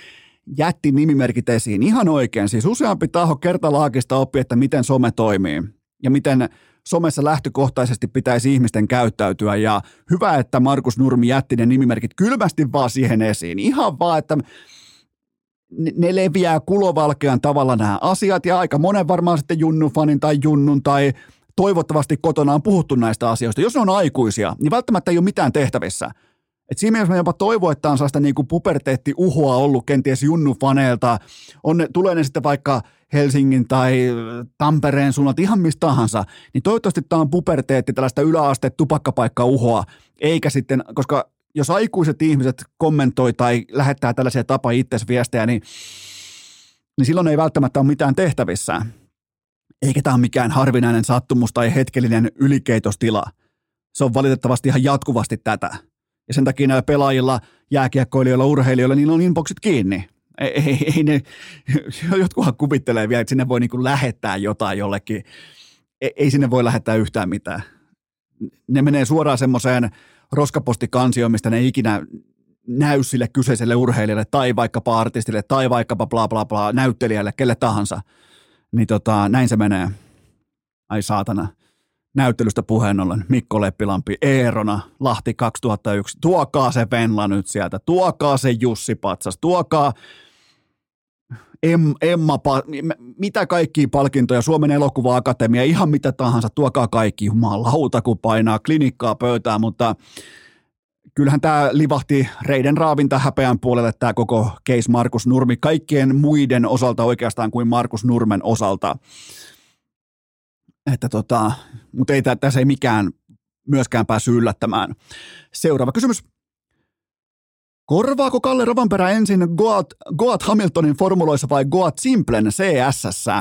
jätti nimimerkit esiin ihan oikein. Siis useampi taho kertalaakista oppi, että miten some toimii ja miten somessa lähtökohtaisesti pitäisi ihmisten käyttäytyä. Ja hyvä, että Markus Nurmi jätti ne nimimerkit kylmästi vaan siihen esiin. Ihan vaan, että ne leviää kulovalkean tavalla nämä asiat ja aika monen varmaan sitten Junnu-fanin tai Junnun tai toivottavasti kotona on puhuttu näistä asioista. Jos ne on aikuisia, niin välttämättä ei ole mitään tehtävissä. Et siinä mielessä mä jopa toivon, että on sellaista niin kuin puberteettiuhoa ollut kenties Junnu-faneilta. Tulee ne sitten vaikka Helsingin tai Tampereen suunnalta ihan mistä tahansa. Niin toivottavasti tämä on puberteetti, tällaista yläaste tupakkapaikkauhoa, eikä sitten, koska jos aikuiset ihmiset kommentoi tai lähettää tällaisia tapa itses viestejä, niin silloin ei välttämättä ole mitään tehtävissä. Eikä tämä ole mikään harvinainen sattumus tai hetkellinen ylikeitostila. Se on valitettavasti ihan jatkuvasti tätä. Ja sen takia näillä pelaajilla, jääkiekkoilijoilla, urheilijoilla, niillä on inboxit kiinni. Ei ne, jotkuhan kuvittelee vielä, että sinne voi niin kuin lähettää jotain jollekin. Ei sinne voi lähettää yhtään mitään. Ne menee suoraan semmoiseen roskapostikansioon, mistä ne ei ikinä näy sille kyseiselle urheilijalle tai vaikkapa artistille tai vaikkapa bla bla bla näyttelijälle, kelle tahansa. Niin näin se menee. Ai saatana. Näyttelystä puheen ollen. Mikko Leppilampi, Eerona, Lahti 2001. Tuokaa se Venla nyt sieltä. Tuokaa se Jussi Patsas. Tuokaa Emma, mitä kaikkia palkintoja, Suomen elokuva-akatemia, ihan mitä tahansa, tuokaa kaikki, jumalauta, kun painaa klinikkaa pöytään, mutta kyllähän tämä livahti reiden raavinta häpeän puolelle tämä koko case Markus Nurmi, kaikkien muiden osalta oikeastaan kuin Markus Nurmen osalta. Että mutta ei tässä ei mikään myöskään päässyt yllättämään. Seuraava kysymys. Korvaako Kalle Rovanperä ensin Goat Hamiltonin formuloissa vai Goat Simplen CS:ssä?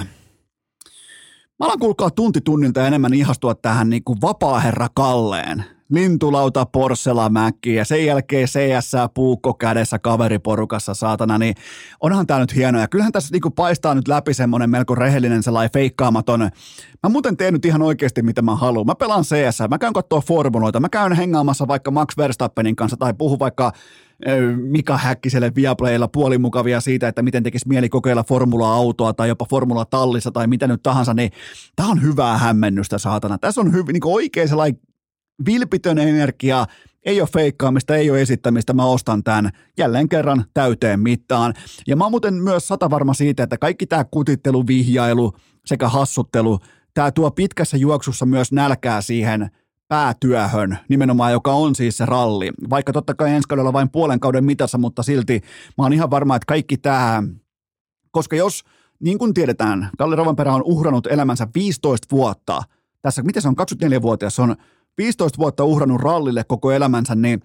Mä alan kuulkaa tunti tunnilta enemmän ihastua tähän niin kuin vapaaherra Kalleen lintulauta Porsselamäki ja sen jälkeen CS-puukko kädessä kaveriporukassa saatana, niin onhan tää nyt hienoa. Ja kyllähän tässä niinku paistaa nyt läpi semmonen melko rehellinen sellainen feikkaamaton. Mä muuten teen nyt ihan oikeasti mitä mä haluan. Mä pelaan CS, mä käyn katsoa formuloita, mä käyn hengaamassa vaikka Max Verstappenin kanssa tai puhun vaikka Mika Häkkiselle Viaplaylla puolimukavia siitä, että miten tekisi mieli kokeilla formula-autoa tai jopa formula-tallissa tai mitä nyt tahansa, niin tämä on hyvää hämmennystä, saatana. Tässä on niin oikein sellainen vilpitön energia, ei ole feikkaamista, ei ole esittämistä, mä ostan tämän jälleen kerran täyteen mittaan. Ja mä oon muuten myös satavarma siitä, että kaikki tämä kutittelu, vihjailu sekä hassuttelu, tämä tuo pitkässä juoksussa myös nälkää siihen päätyöhön, nimenomaan, joka on siis se ralli. Vaikka totta kai ensi kaudella vain puolen kauden mitassa, mutta silti mä oon ihan varma, että kaikki tämä, koska jos, niin kuin tiedetään, Kalle Rovanperä on uhrannut elämänsä 15 vuotta, tässä, miten se on, 24-vuotias, se on 15 vuotta uhrannut rallille koko elämänsä, niin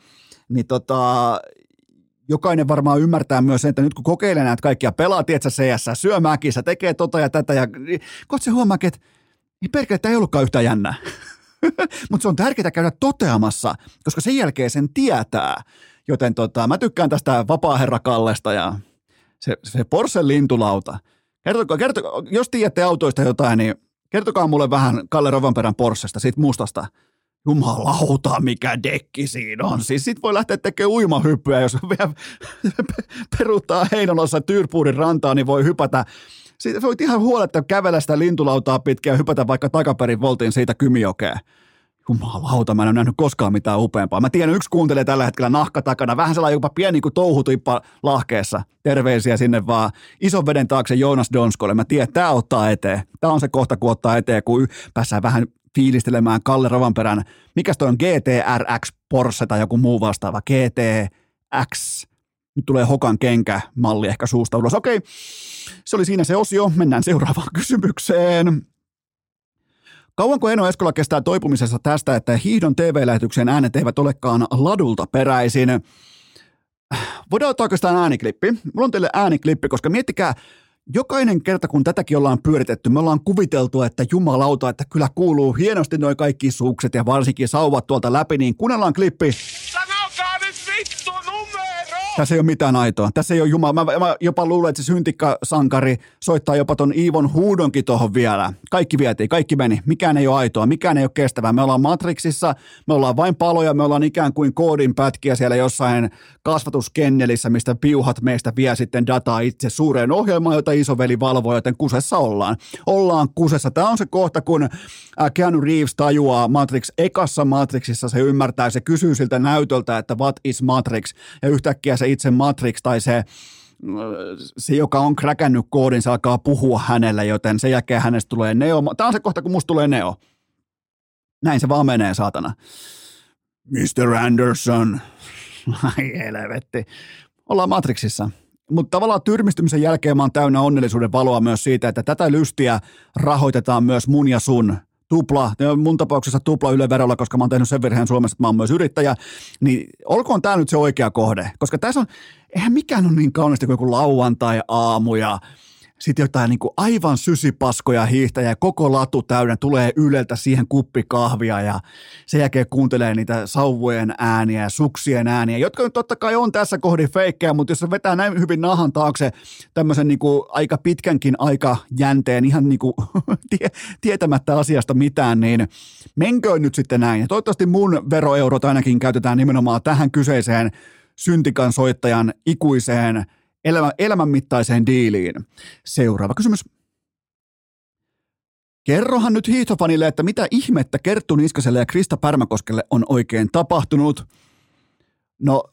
jokainen varmaan ymmärtää myös sen, että nyt kun kokeilee näitä kaikkia, pelaa, tietsä, CS, syö mäkissä, tekee tota ja tätä, ja kohta se huomaa, että niin perkele, tämä ei ollutkaan yhtä jännää. Mutta se on tärkeää käydä toteamassa, koska sen jälkeen sen tietää. Joten mä tykkään tästä vapaaherra Kallesta ja se Porsen lintulauta. Kertokaa, jos tiedätte autoista jotain, niin kertokaa mulle vähän Kalle Rovanperän Porsesta, siitä mustasta. Jumalauta, mikä dekki siinä on. Siis sit voi lähteä tekemään uimahyppyä, jos vielä peruuttaa Heinolassa Tyrpuudin rantaa, niin voi hypätä. Sitten voit ihan huoletta kävellä sitä lintulautaa pitkin ja hypätä vaikka takaperin voltin siitä Kymijokeen. Jumalauta, mä en ole nähnyt koskaan mitään upeampaa. Mä tiedän, yksi kuuntelee tällä hetkellä nahka takana. Vähän sellainen jopa pieni kuin touhutippa lahkeessa. Terveisiä sinne vaan. Ison veden taakse Joonas Donskolle. Mä tiedän, tää ottaa eteen. Tää on se kohta, kun ottaa eteen, kun päässään vähän fiilistelemään Kalle Rovanperän. Mikäs toi on? GTRX Porsche tai joku muu vastaava. GTX. Nyt tulee Hokan kenkämalli ehkä suusta ulos. Okei, se oli siinä se osio. Mennään seuraavaan kysymykseen. Kauanko Eno Eskola kestää toipumisessa tästä, että hiihdon TV-lähetyksen äänet eivät olekaan ladulta peräisin? Voidaan ottaa oikeastaan ääniklippi. Mulla on teille ääniklippi, koska miettikää, jokainen kerta kun tätäkin ollaan pyöritetty, me ollaan kuviteltu, että jumalauta, että kyllä kuuluu hienosti noi kaikki sukset ja varsinkin sauvat tuolta läpi, niin kuunnellaan klippi. Sanokaa nyt vittu numero! Tässä ei ole mitään aitoa. Tässä ei ole jumala. Mä jopa luulen, että se syntikkasankari soittaa jopa ton Iivon huudonkin tohon vielä. Kaikki vietiin, kaikki meni. Mikään ei ole aitoa, mikään ei ole kestävää. Me ollaan Matrixissa, me ollaan vain paloja, me ollaan ikään kuin koodinpätkiä siellä jossain kasvatuskennelissä, mistä piuhat meistä vie sitten dataa itse suureen ohjelmaan, jota isoveli valvoo, joten kusessa ollaan. Ollaan kusessa. Tämä on se kohta, kun Keanu Reeves tajuaa Matrix. Ekassa Matrixissa se ymmärtää, se kysyy siltä näytöltä, että what is Matrix? Ja yhtäkkiä se itse Matrix tai se joka on kräkännyt koodin, se alkaa puhua hänelle, joten sen jälkeen hänestä tulee Neo. Tämä on se kohta, kun musta tulee Neo. Näin se vaan menee, saatana. Mr. Anderson. Ai helvetti. Ollaan Matrixissa. Mutta tavallaan tyrmistymisen jälkeen mä oon täynnä onnellisuuden valoa myös siitä, että tätä lystiä rahoitetaan myös mun ja sun. Mun tapauksessa tupla Yle verolla, koska mä oon tehnyt sen virheen Suomessa, että mä oon myös yrittäjä, niin olkoon tää nyt se oikea kohde, koska tässä on, eihän mikään ole niin kaunista kuin joku lauantai-aamu ja sitten jotain niin kuin aivan sysipaskoja hiihtäjä ja koko latu täynnä tulee Yleltä siihen kuppi kahvia ja sen jälkeen kuuntelee niitä sauvojen ääniä ja suksien ääniä, jotka nyt totta kai on tässä kohdin feikkejä, mutta jos se vetää näin hyvin nahan taakse tämmöisen niin kuin aika pitkänkin aikajänteen ihan niin kuin tietämättä asiasta mitään, niin menköön nyt sitten näin. Ja toivottavasti mun veroeurot ainakin käytetään nimenomaan tähän kyseiseen syntikan soittajan ikuiseen elämänmittaiseen diiliin. Seuraava kysymys. Kerrohan nyt hiihtofanille, että mitä ihmettä Kerttu Niskaselle ja Krista Pärmäkoskelle on oikein tapahtunut. No,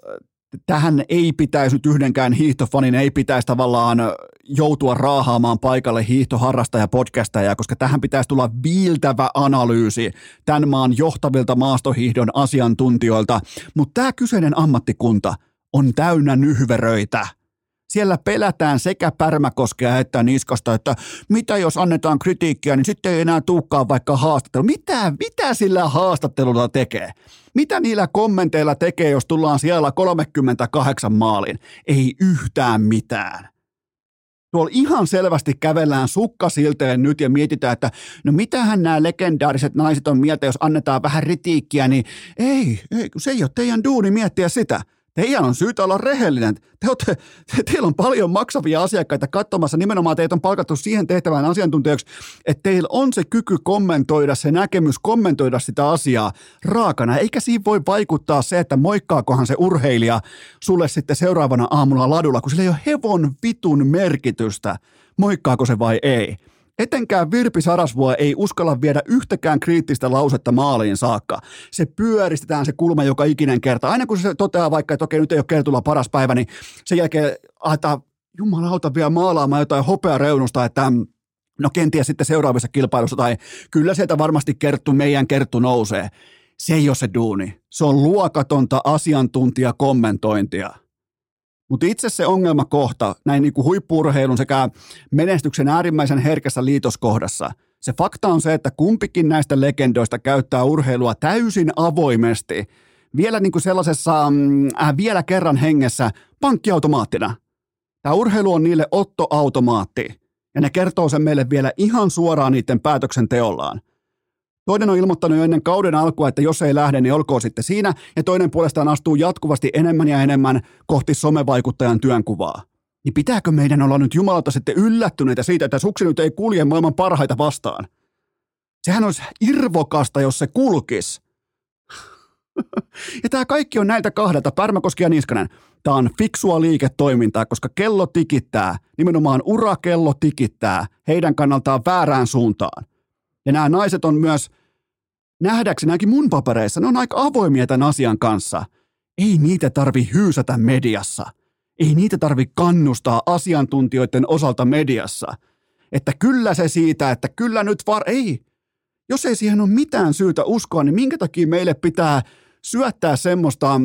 tähän ei pitäisi nyt yhdenkään hiihtofanin, ei pitäisi tavallaan joutua raahaamaan paikalle hiihtoharrastaja-podcastajaa, koska tähän pitäisi tulla viiltävä analyysi tämän maan johtavilta maastohiihdon asiantuntijoilta. Mutta tämä kyseinen ammattikunta on täynnä nyhveröitä. Siellä pelätään sekä Pärmäkoskea että Niskasta, että mitä jos annetaan kritiikkiä, niin sitten ei enää tulekaan vaikka haastattelu. Mitä sillä haastattelulla tekee? Mitä niillä kommenteilla tekee, jos tullaan siellä 38 maaliin? Ei yhtään mitään. Tuolla ihan selvästi kävellään sukkasilteen nyt ja mietitään, että no mitähän nämä legendaariset naiset on mieltä, jos annetaan vähän kritiikkiä, niin ei, se ei ole teidän duuni miettiä sitä. Teidän on syytä olla rehellinen. Teillä on paljon maksavia asiakkaita katsomassa. Nimenomaan teitä on palkattu siihen tehtävään asiantuntijaksi, että teillä on se kyky kommentoida se näkemys, kommentoida sitä asiaa raakana. Eikä siinä voi vaikuttaa se, että moikkaakohan se urheilija sulle sitten seuraavana aamulla ladulla, kun sillä ei ole hevon vitun merkitystä, moikkaako se vai ei. Etenkään Virpi Sarasvuo ei uskalla viedä yhtäkään kriittistä lausetta maaliin saakka. Se pyöristetään se kulma joka ikinen kerta. Aina kun se toteaa vaikka, että okei, nyt ei ole Kertulla paras päivä, niin sen jälkeen aletaan jumalauta vielä maalaamaan jotain hopeareunusta, että no kenties sitten seuraavissa kilpailussa tai kyllä sieltä varmasti Kerttu, meidän Kerttu nousee. Se ei ole se duuni. Se on luokatonta asiantuntijakommentointia. Mutta itse se ongelmakohta, näin niin kuin huippu-urheilun sekä menestyksen äärimmäisen herkässä liitoskohdassa, se fakta on se, että kumpikin näistä legendoista käyttää urheilua täysin avoimesti, vielä niin kuin sellaisessa vielä kerran hengessä pankkiautomaattina. Tämä urheilu on niille ottoautomaatti, ja ne kertoo sen meille vielä ihan suoraan niiden päätöksenteollaan. Toinen on ilmoittanut jo ennen kauden alkua, että jos ei lähde, niin olkoon sitten siinä, ja toinen puolestaan astuu jatkuvasti enemmän ja enemmän kohti somevaikuttajan työnkuvaa. Niin pitääkö meidän olla nyt jumalauta sitten yllättyneitä siitä, että suksi nyt ei kulje maailman parhaita vastaan? Sehän olisi irvokasta, jos se kulkisi. Ja tämä kaikki on näiltä kahdelta, Pärmäkoski ja Niskanen. Tämä on fiksua liiketoimintaa, koska kello tikittää, nimenomaan urakello tikittää heidän kannaltaan väärään suuntaan. Ja nämä naiset on myös, nähdäkseni ainakin mun papereissa, ne on aika avoimia tämän asian kanssa. Ei niitä tarvi hyysätä mediassa. Ei niitä tarvi kannustaa asiantuntijoiden osalta mediassa. Että kyllä se siitä, että kyllä nyt ei. Jos ei siihen ole mitään syytä uskoa, niin minkä takia meille pitää syöttää semmoista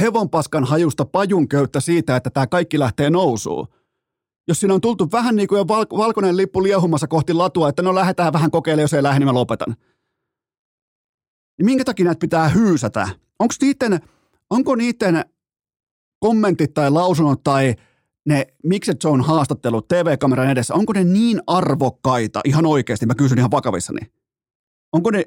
hevonpaskan hajusta pajunköyttä siitä, että tämä kaikki lähtee nousuun. Jos siinä on tultu vähän niin kuin jo valkoinen lippu liehumassa kohti latua, että no lähdetään vähän kokeilemaan, jos ei lähde, niin mä lopetan. Niin minkä takia näitä pitää hyysätä? Onko niiden kommentit tai lausunnot tai ne Mixed Zone haastattelut TV-kameran edessä, onko ne niin arvokkaita? Ihan oikeasti, mä kysyn ihan vakavissani. Onko ne,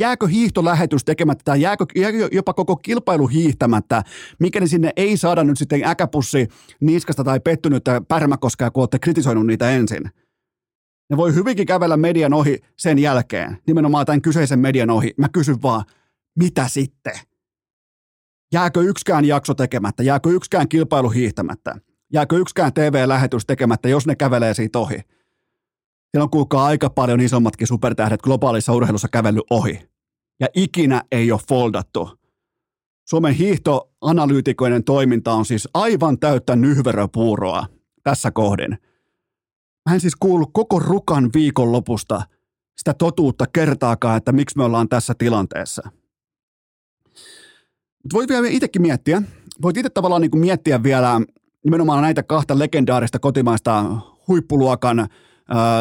jääkö hiihtolähetys tekemättä tai jääkö jopa koko kilpailu hiihtämättä, mikäli sinne ei saada nyt sitten äkäpussi Niskasta tai pettynyttä Pärmäkoskea, kun olette kritisoinut niitä ensin. Ne voi hyvinkin kävellä median ohi sen jälkeen, nimenomaan tämän kyseisen median ohi. Mä kysyn vaan, mitä sitten? Jääkö yksikään jakso tekemättä, jääkö yksikään kilpailu hiihtämättä, jääkö yksikään TV-lähetys tekemättä, jos ne kävelee siitä ohi? Siellä on kuulkaa aika paljon isommatkin supertähdet globaalissa urheilussa kävellyt ohi. Ja ikinä ei ole foldattu. Suomen hiihtoanalyytikoiden toiminta on siis aivan täyttä nyhveröpuuroa tässä kohdin. Mä en siis kuullut koko Rukan viikonlopusta sitä totuutta kertaakaan, että miksi me ollaan tässä tilanteessa. Mutta voit vielä itsekin miettiä. Voit itse tavallaan niin kuin miettiä vielä nimenomaan näitä kahta legendaarista kotimaista huippuluokan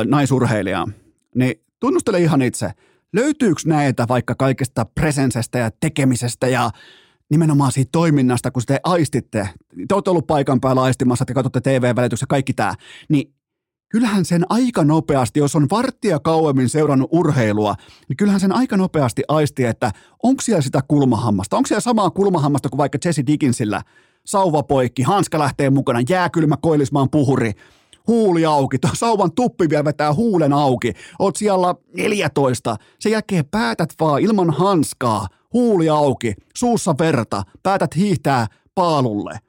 naisurheilijaa, niin tunnustele ihan itse. Löytyykö näitä vaikka kaikesta presensestä ja tekemisestä ja nimenomaan siitä toiminnasta, kun te aistitte, te olette ollut paikan päällä aistimassa, te katsotte TV-välityksessä, kaikki tämä, niin kyllähän sen aika nopeasti, jos on varttia kauemmin seurannut urheilua, niin kyllähän sen aika nopeasti aisti, että onko siellä sitä kulmahammasta, onko siellä samaa kulmahammasta kuin vaikka Jesse Dickinsillä, sauvapoikki, hanska lähtee mukana, jääkylmä koillismaan puhuri, huuli auki, tuo sauvan tuppi vielä vetää huulen auki, oot siellä 14, sen jälkeen päätät vaan ilman hanskaa, huuli auki, suussa verta, päätät hiihtää paalulle.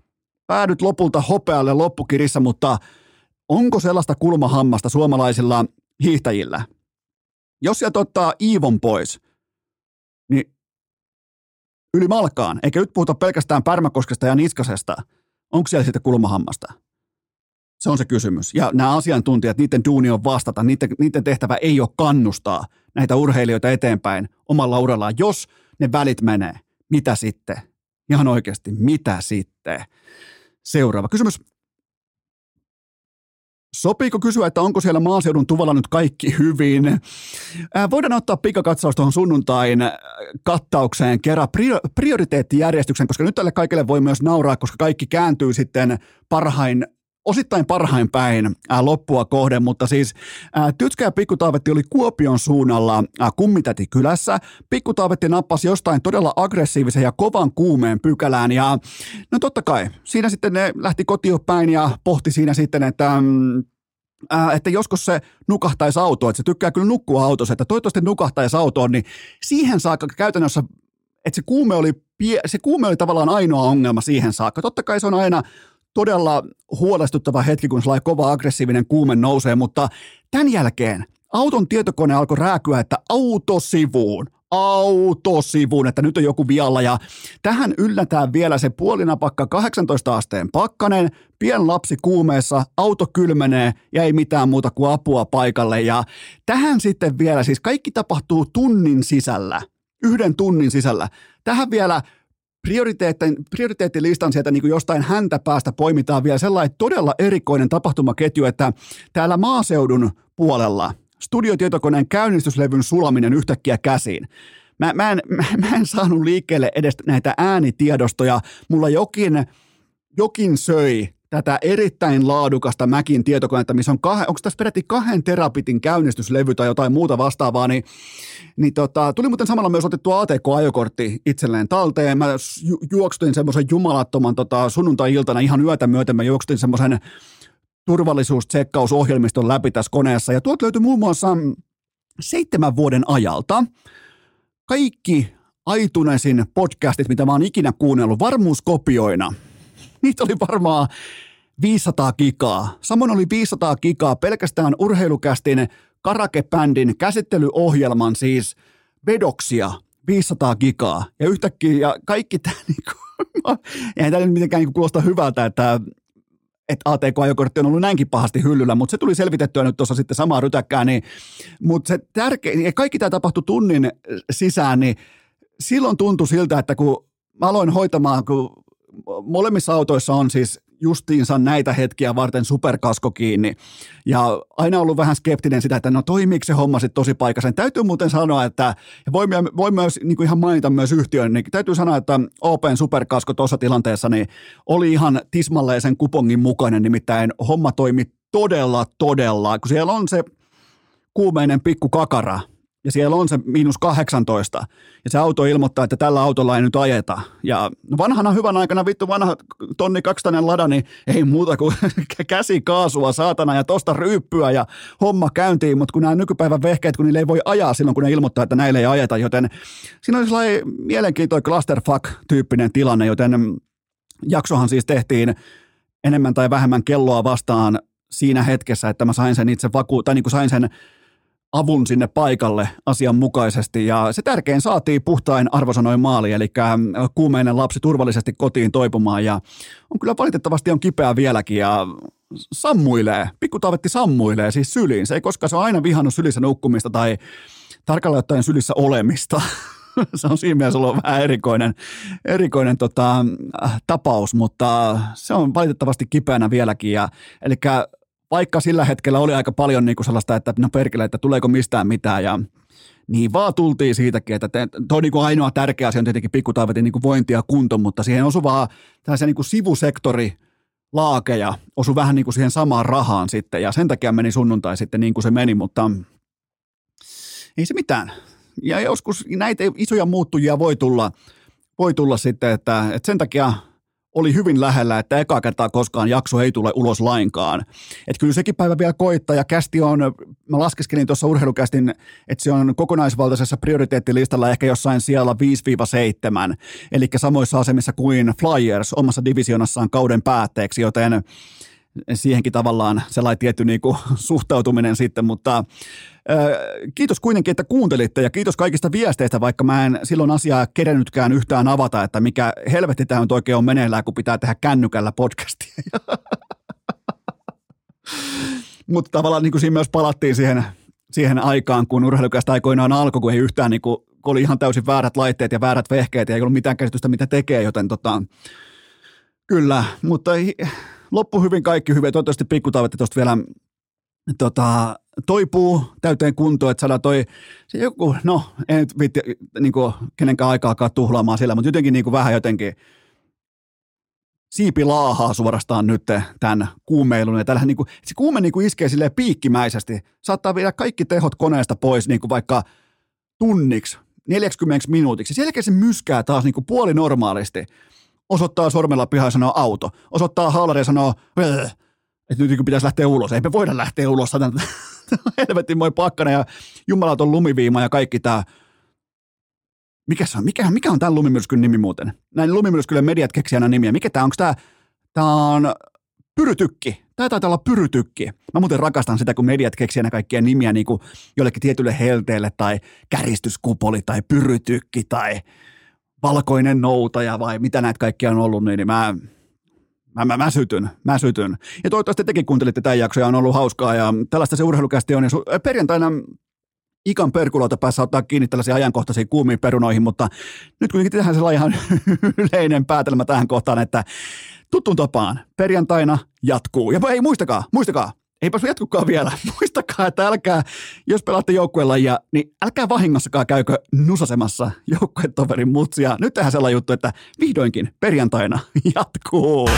Päädyt lopulta hopealle loppukirissä, mutta onko sellaista kulmahammasta suomalaisilla hiihtäjillä? Jos sieltä ottaa Iivon pois, niin yli malkaan, eikä nyt puhuta pelkästään Pärmäkoskesta ja Niskasesta, onko siellä sitä kulmahammasta? Se on se kysymys. Ja nämä asiantuntijat, niiden duuni on vastata, niiden tehtävä ei ole kannustaa näitä urheilijoita eteenpäin omalla urallaan. Jos ne välit menee, mitä sitten? Ihan oikeasti, mitä sitten? Seuraava kysymys. Sopiiko kysyä, että onko siellä maaseudun tuvalla nyt kaikki hyvin? Voidaan ottaa pikakatsaus tuohon sunnuntain kattaukseen kerran prioriteettijärjestyksen, koska nyt tälle kaikille voi myös nauraa, koska kaikki kääntyy sitten parhain osittain parhain päin loppua kohden, mutta siis Tytskä ja Pikkutaavetti oli Kuopion suunnalla Kummitäti kylässä. Pikkutaavetti nappasi jostain todella aggressiivisen ja kovan kuumeen pykälään ja no totta kai, siinä sitten ne lähti kotiin päin ja pohti siinä sitten, että joskus se nukahtaisi autoon, että se tykkää kyllä nukkua autossa, että toivottavasti nukahtaisi autoon, niin siihen saakka käytännössä, että se kuume oli tavallaan ainoa ongelma siihen saakka. Totta kai se on aina todella huolestuttava hetki, kun sellainen kova aggressiivinen kuume nousee, mutta tämän jälkeen auton tietokone alkoi rääkyä, että autosivuun, että nyt on joku vialla ja tähän yllätään vielä se puolinapakka 18 asteen pakkanen, pien lapsi kuumeessa, auto kylmenee ja ei mitään muuta kuin apua paikalle ja tähän sitten vielä siis kaikki tapahtuu tunnin sisällä, 1 tunnin sisällä. Tähän vielä prioriteettilistan sieltä niin kuin jostain häntä päästä poimitaan vielä sellainen todella erikoinen tapahtumaketju, että täällä maaseudun puolella studiotietokoneen käynnistyslevyn sulaminen yhtäkkiä käsiin. Mä en saanut liikkeelle edes näitä äänitiedostoja. Mulla jokin söi tätä erittäin laadukasta Mäkin tietokonetta, missä on onko tässä peräti 2 terabitin käynnistyslevy tai jotain muuta vastaavaa, niin tuli muuten samalla myös otettua ATK-ajokortti itselleen talteen. Mä juoksutin semmoisen jumalattoman sunnuntai-iltana ihan yötä myöten, mä juoksutin semmoisen turvallisuustsekkausohjelmiston läpi tässä koneessa. Ja tuolta löytyi muun muassa 7 vuoden ajalta kaikki iTunesin podcastit, mitä mä oon ikinä kuunnellut, varmuuskopioina. Niitä oli varmaan 500 gigaa. Samoin oli 500 gigaa pelkästään Urheilukästin karakebändin käsittelyohjelman siis vedoksia 500 gigaa. Ja yhtäkkiä ja kaikki tämä, eihän tämä nyt mitenkään kuulostaa hyvältä, että ATK-ajokortti on ollut näinkin pahasti hyllyllä, mutta se tuli selvitettyä nyt tuossa sitten samaa rytäkkää, niin, mutta se tärkein, kaikki tämä tapahtui tunnin sisään, niin silloin tuntui siltä, että kun mä aloin hoitamaan, kun molemmissa autoissa on siis justiinsa näitä hetkiä varten superkasko kiinni, ja aina ollut vähän skeptinen sitä, että no toimiiko se homma sitten tosi paikassa. Täytyy muuten sanoa, että voi myös niin kuin ihan mainita myös yhtiön, niin täytyy sanoa, että Open superkasko tuossa tilanteessa niin oli ihan tismalleen sen kupongin mukainen, nimittäin homma toimi todella, kun siellä on se kuumeinen pikku kakara, ja siellä on se -18, ja se auto ilmoittaa, että tällä autolla ei nyt ajeta. Ja vanhana hyvän aikana, vanha 1200 Lada, niin ei muuta kuin käsikaasua, saatana, ja tosta ryyppyä, ja homma käyntiin. Mutta kun nämä nykypäivän vehkeet, kun niille ei voi ajaa silloin, kun ne ilmoittaa, että näille ei ajeta, joten siinä oli sellainen mielenkiintoinen clusterfuck-tyyppinen tilanne, joten jaksohan siis tehtiin enemmän tai vähemmän kelloa vastaan siinä hetkessä, että mä sain sen itse avun sinne paikalle asianmukaisesti ja se tärkein saatiin puhtain arvosanoin maali, eli kuumeinen lapsi turvallisesti kotiin toipumaan ja on kyllä valitettavasti on kipeä vieläkin ja sammuilee, Pikkutaavetti sammuilee siis syliin, se ei koskaan, se on aina vihannut sylissä nukkumista tai tarkalleen ottaen sylissä olemista. Se on siinä mielessä ollut vähän erikoinen tapaus, mutta se on valitettavasti kipeänä vieläkin ja eli vaikka sillä hetkellä oli aika paljon niinku sellaista, että no perkele, että tuleeko mistään mitään ja niin vaan tultiin siitäkin, että tuo niinku ainoa tärkeä asia on tietenkin Pikkutaavetin niinku vointi ja kunto, mutta siihen osui vaan tällaisia niinku sivusektorilaakeja, osui vähän niinku siihen samaan rahaan sitten ja sen takia meni sunnuntai sitten niin kuin se meni, mutta ei se mitään. Ja joskus näitä isoja muuttujia voi tulla sitten, että sen takia oli hyvin lähellä, että ekaa kertaa koskaan jakso ei tule ulos lainkaan. Että kyllä sekin päivä vielä koittaa ja kästi on, mä laskeskelin tuossa Urheilukästin, että se on kokonaisvaltaisessa prioriteettilistalla ehkä jossain siellä 5-7, eli samoissa asemissa kuin Flyers omassa divisionassaan kauden päätteeksi, joten siihenkin tavallaan sellainen tietty niinku suhtautuminen sitten, mutta kiitos kuitenkin, että kuuntelitte ja kiitos kaikista viesteistä, vaikka mä en silloin asiaa kerennytkään yhtään avata, että mikä helvetti tämä nyt oikein on meneillään, kun pitää tehdä kännykällä podcastia. Mutta tavallaan niin kuin siinä myös palattiin siihen aikaan, kun Urheilukästä aikoinaan alkoi, kun ei yhtään, niin kuin, kun oli ihan täysin väärät laitteet ja väärät vehkeet ja ei ollut mitään käsitystä, mitä tekee, joten kyllä, mutta loppu hyvin, kaikki hyvin. Toivottavasti Pikkutaavetti tuosta vielä toipuu täyteen kuntoon, että saadaan se joku, no ei nyt viitti niin kenenkään aikaa alkaa tuhlaamaan siellä, mutta jotenkin niin vähän jotenkin siipi laahaa suorastaan nyt tämän kuumeilun. Ja tällähän niinku, se kuume niinku iskee silleen piikkimäisesti. Saattaa viedä kaikki tehot koneesta pois niinku vaikka tunniksi, 40 minuutiksi. Sen jälkeen se myskää taas niinku puolinormaalisti. Osoittaa sormella pihaa ja sanoo auto. Osoittaa haalaria ja sanoo, että nyt pitäisi lähteä ulos. Eipä voida lähteä ulos. Helvetin moi pakkana ja jumalaton lumiviima ja kaikki tämä. Mikä se on? Mikä on tämän lumimyrskyn nimi muuten? Näin lumimyrskylle mediat keksii aina nimiä. Mikä tämä on? Onko tämä? Tämä on pyrytykki. Tämä taitaa olla pyrytykki. Mä muuten rakastan sitä, kun mediat keksii aina kaikkia nimiä niin kuin jollekin tietylle helteelle tai kärjistyskupoli tai pyrytykki tai valkoinen noutaja vai mitä näitä kaikkia on ollut. Niin mä sytyn. Ja toivottavasti tekin kuuntelitte tämän jakson ja on ollut hauskaa ja tällaista se urheilukästi on. Ja perjantaina Ikan perkuloita päässä ottaa kiinni tällaisiin ajankohtaisiin kuumiin perunoihin, mutta nyt kuitenkin tähän sellainen ihan yleinen päätelmä tähän kohtaan, että tuttuun tapaan perjantaina jatkuu. Ja ei muistakaa, eipä sun jatkukaan vielä. Muistakaa, että älkää, jos pelaatte joukkuelajia, niin älkää vahingossakaan käykö nusasemassa joukkuetoverin mutsia. Nyt tehdään sellainen juttu, että vihdoinkin perjantaina jatkuu.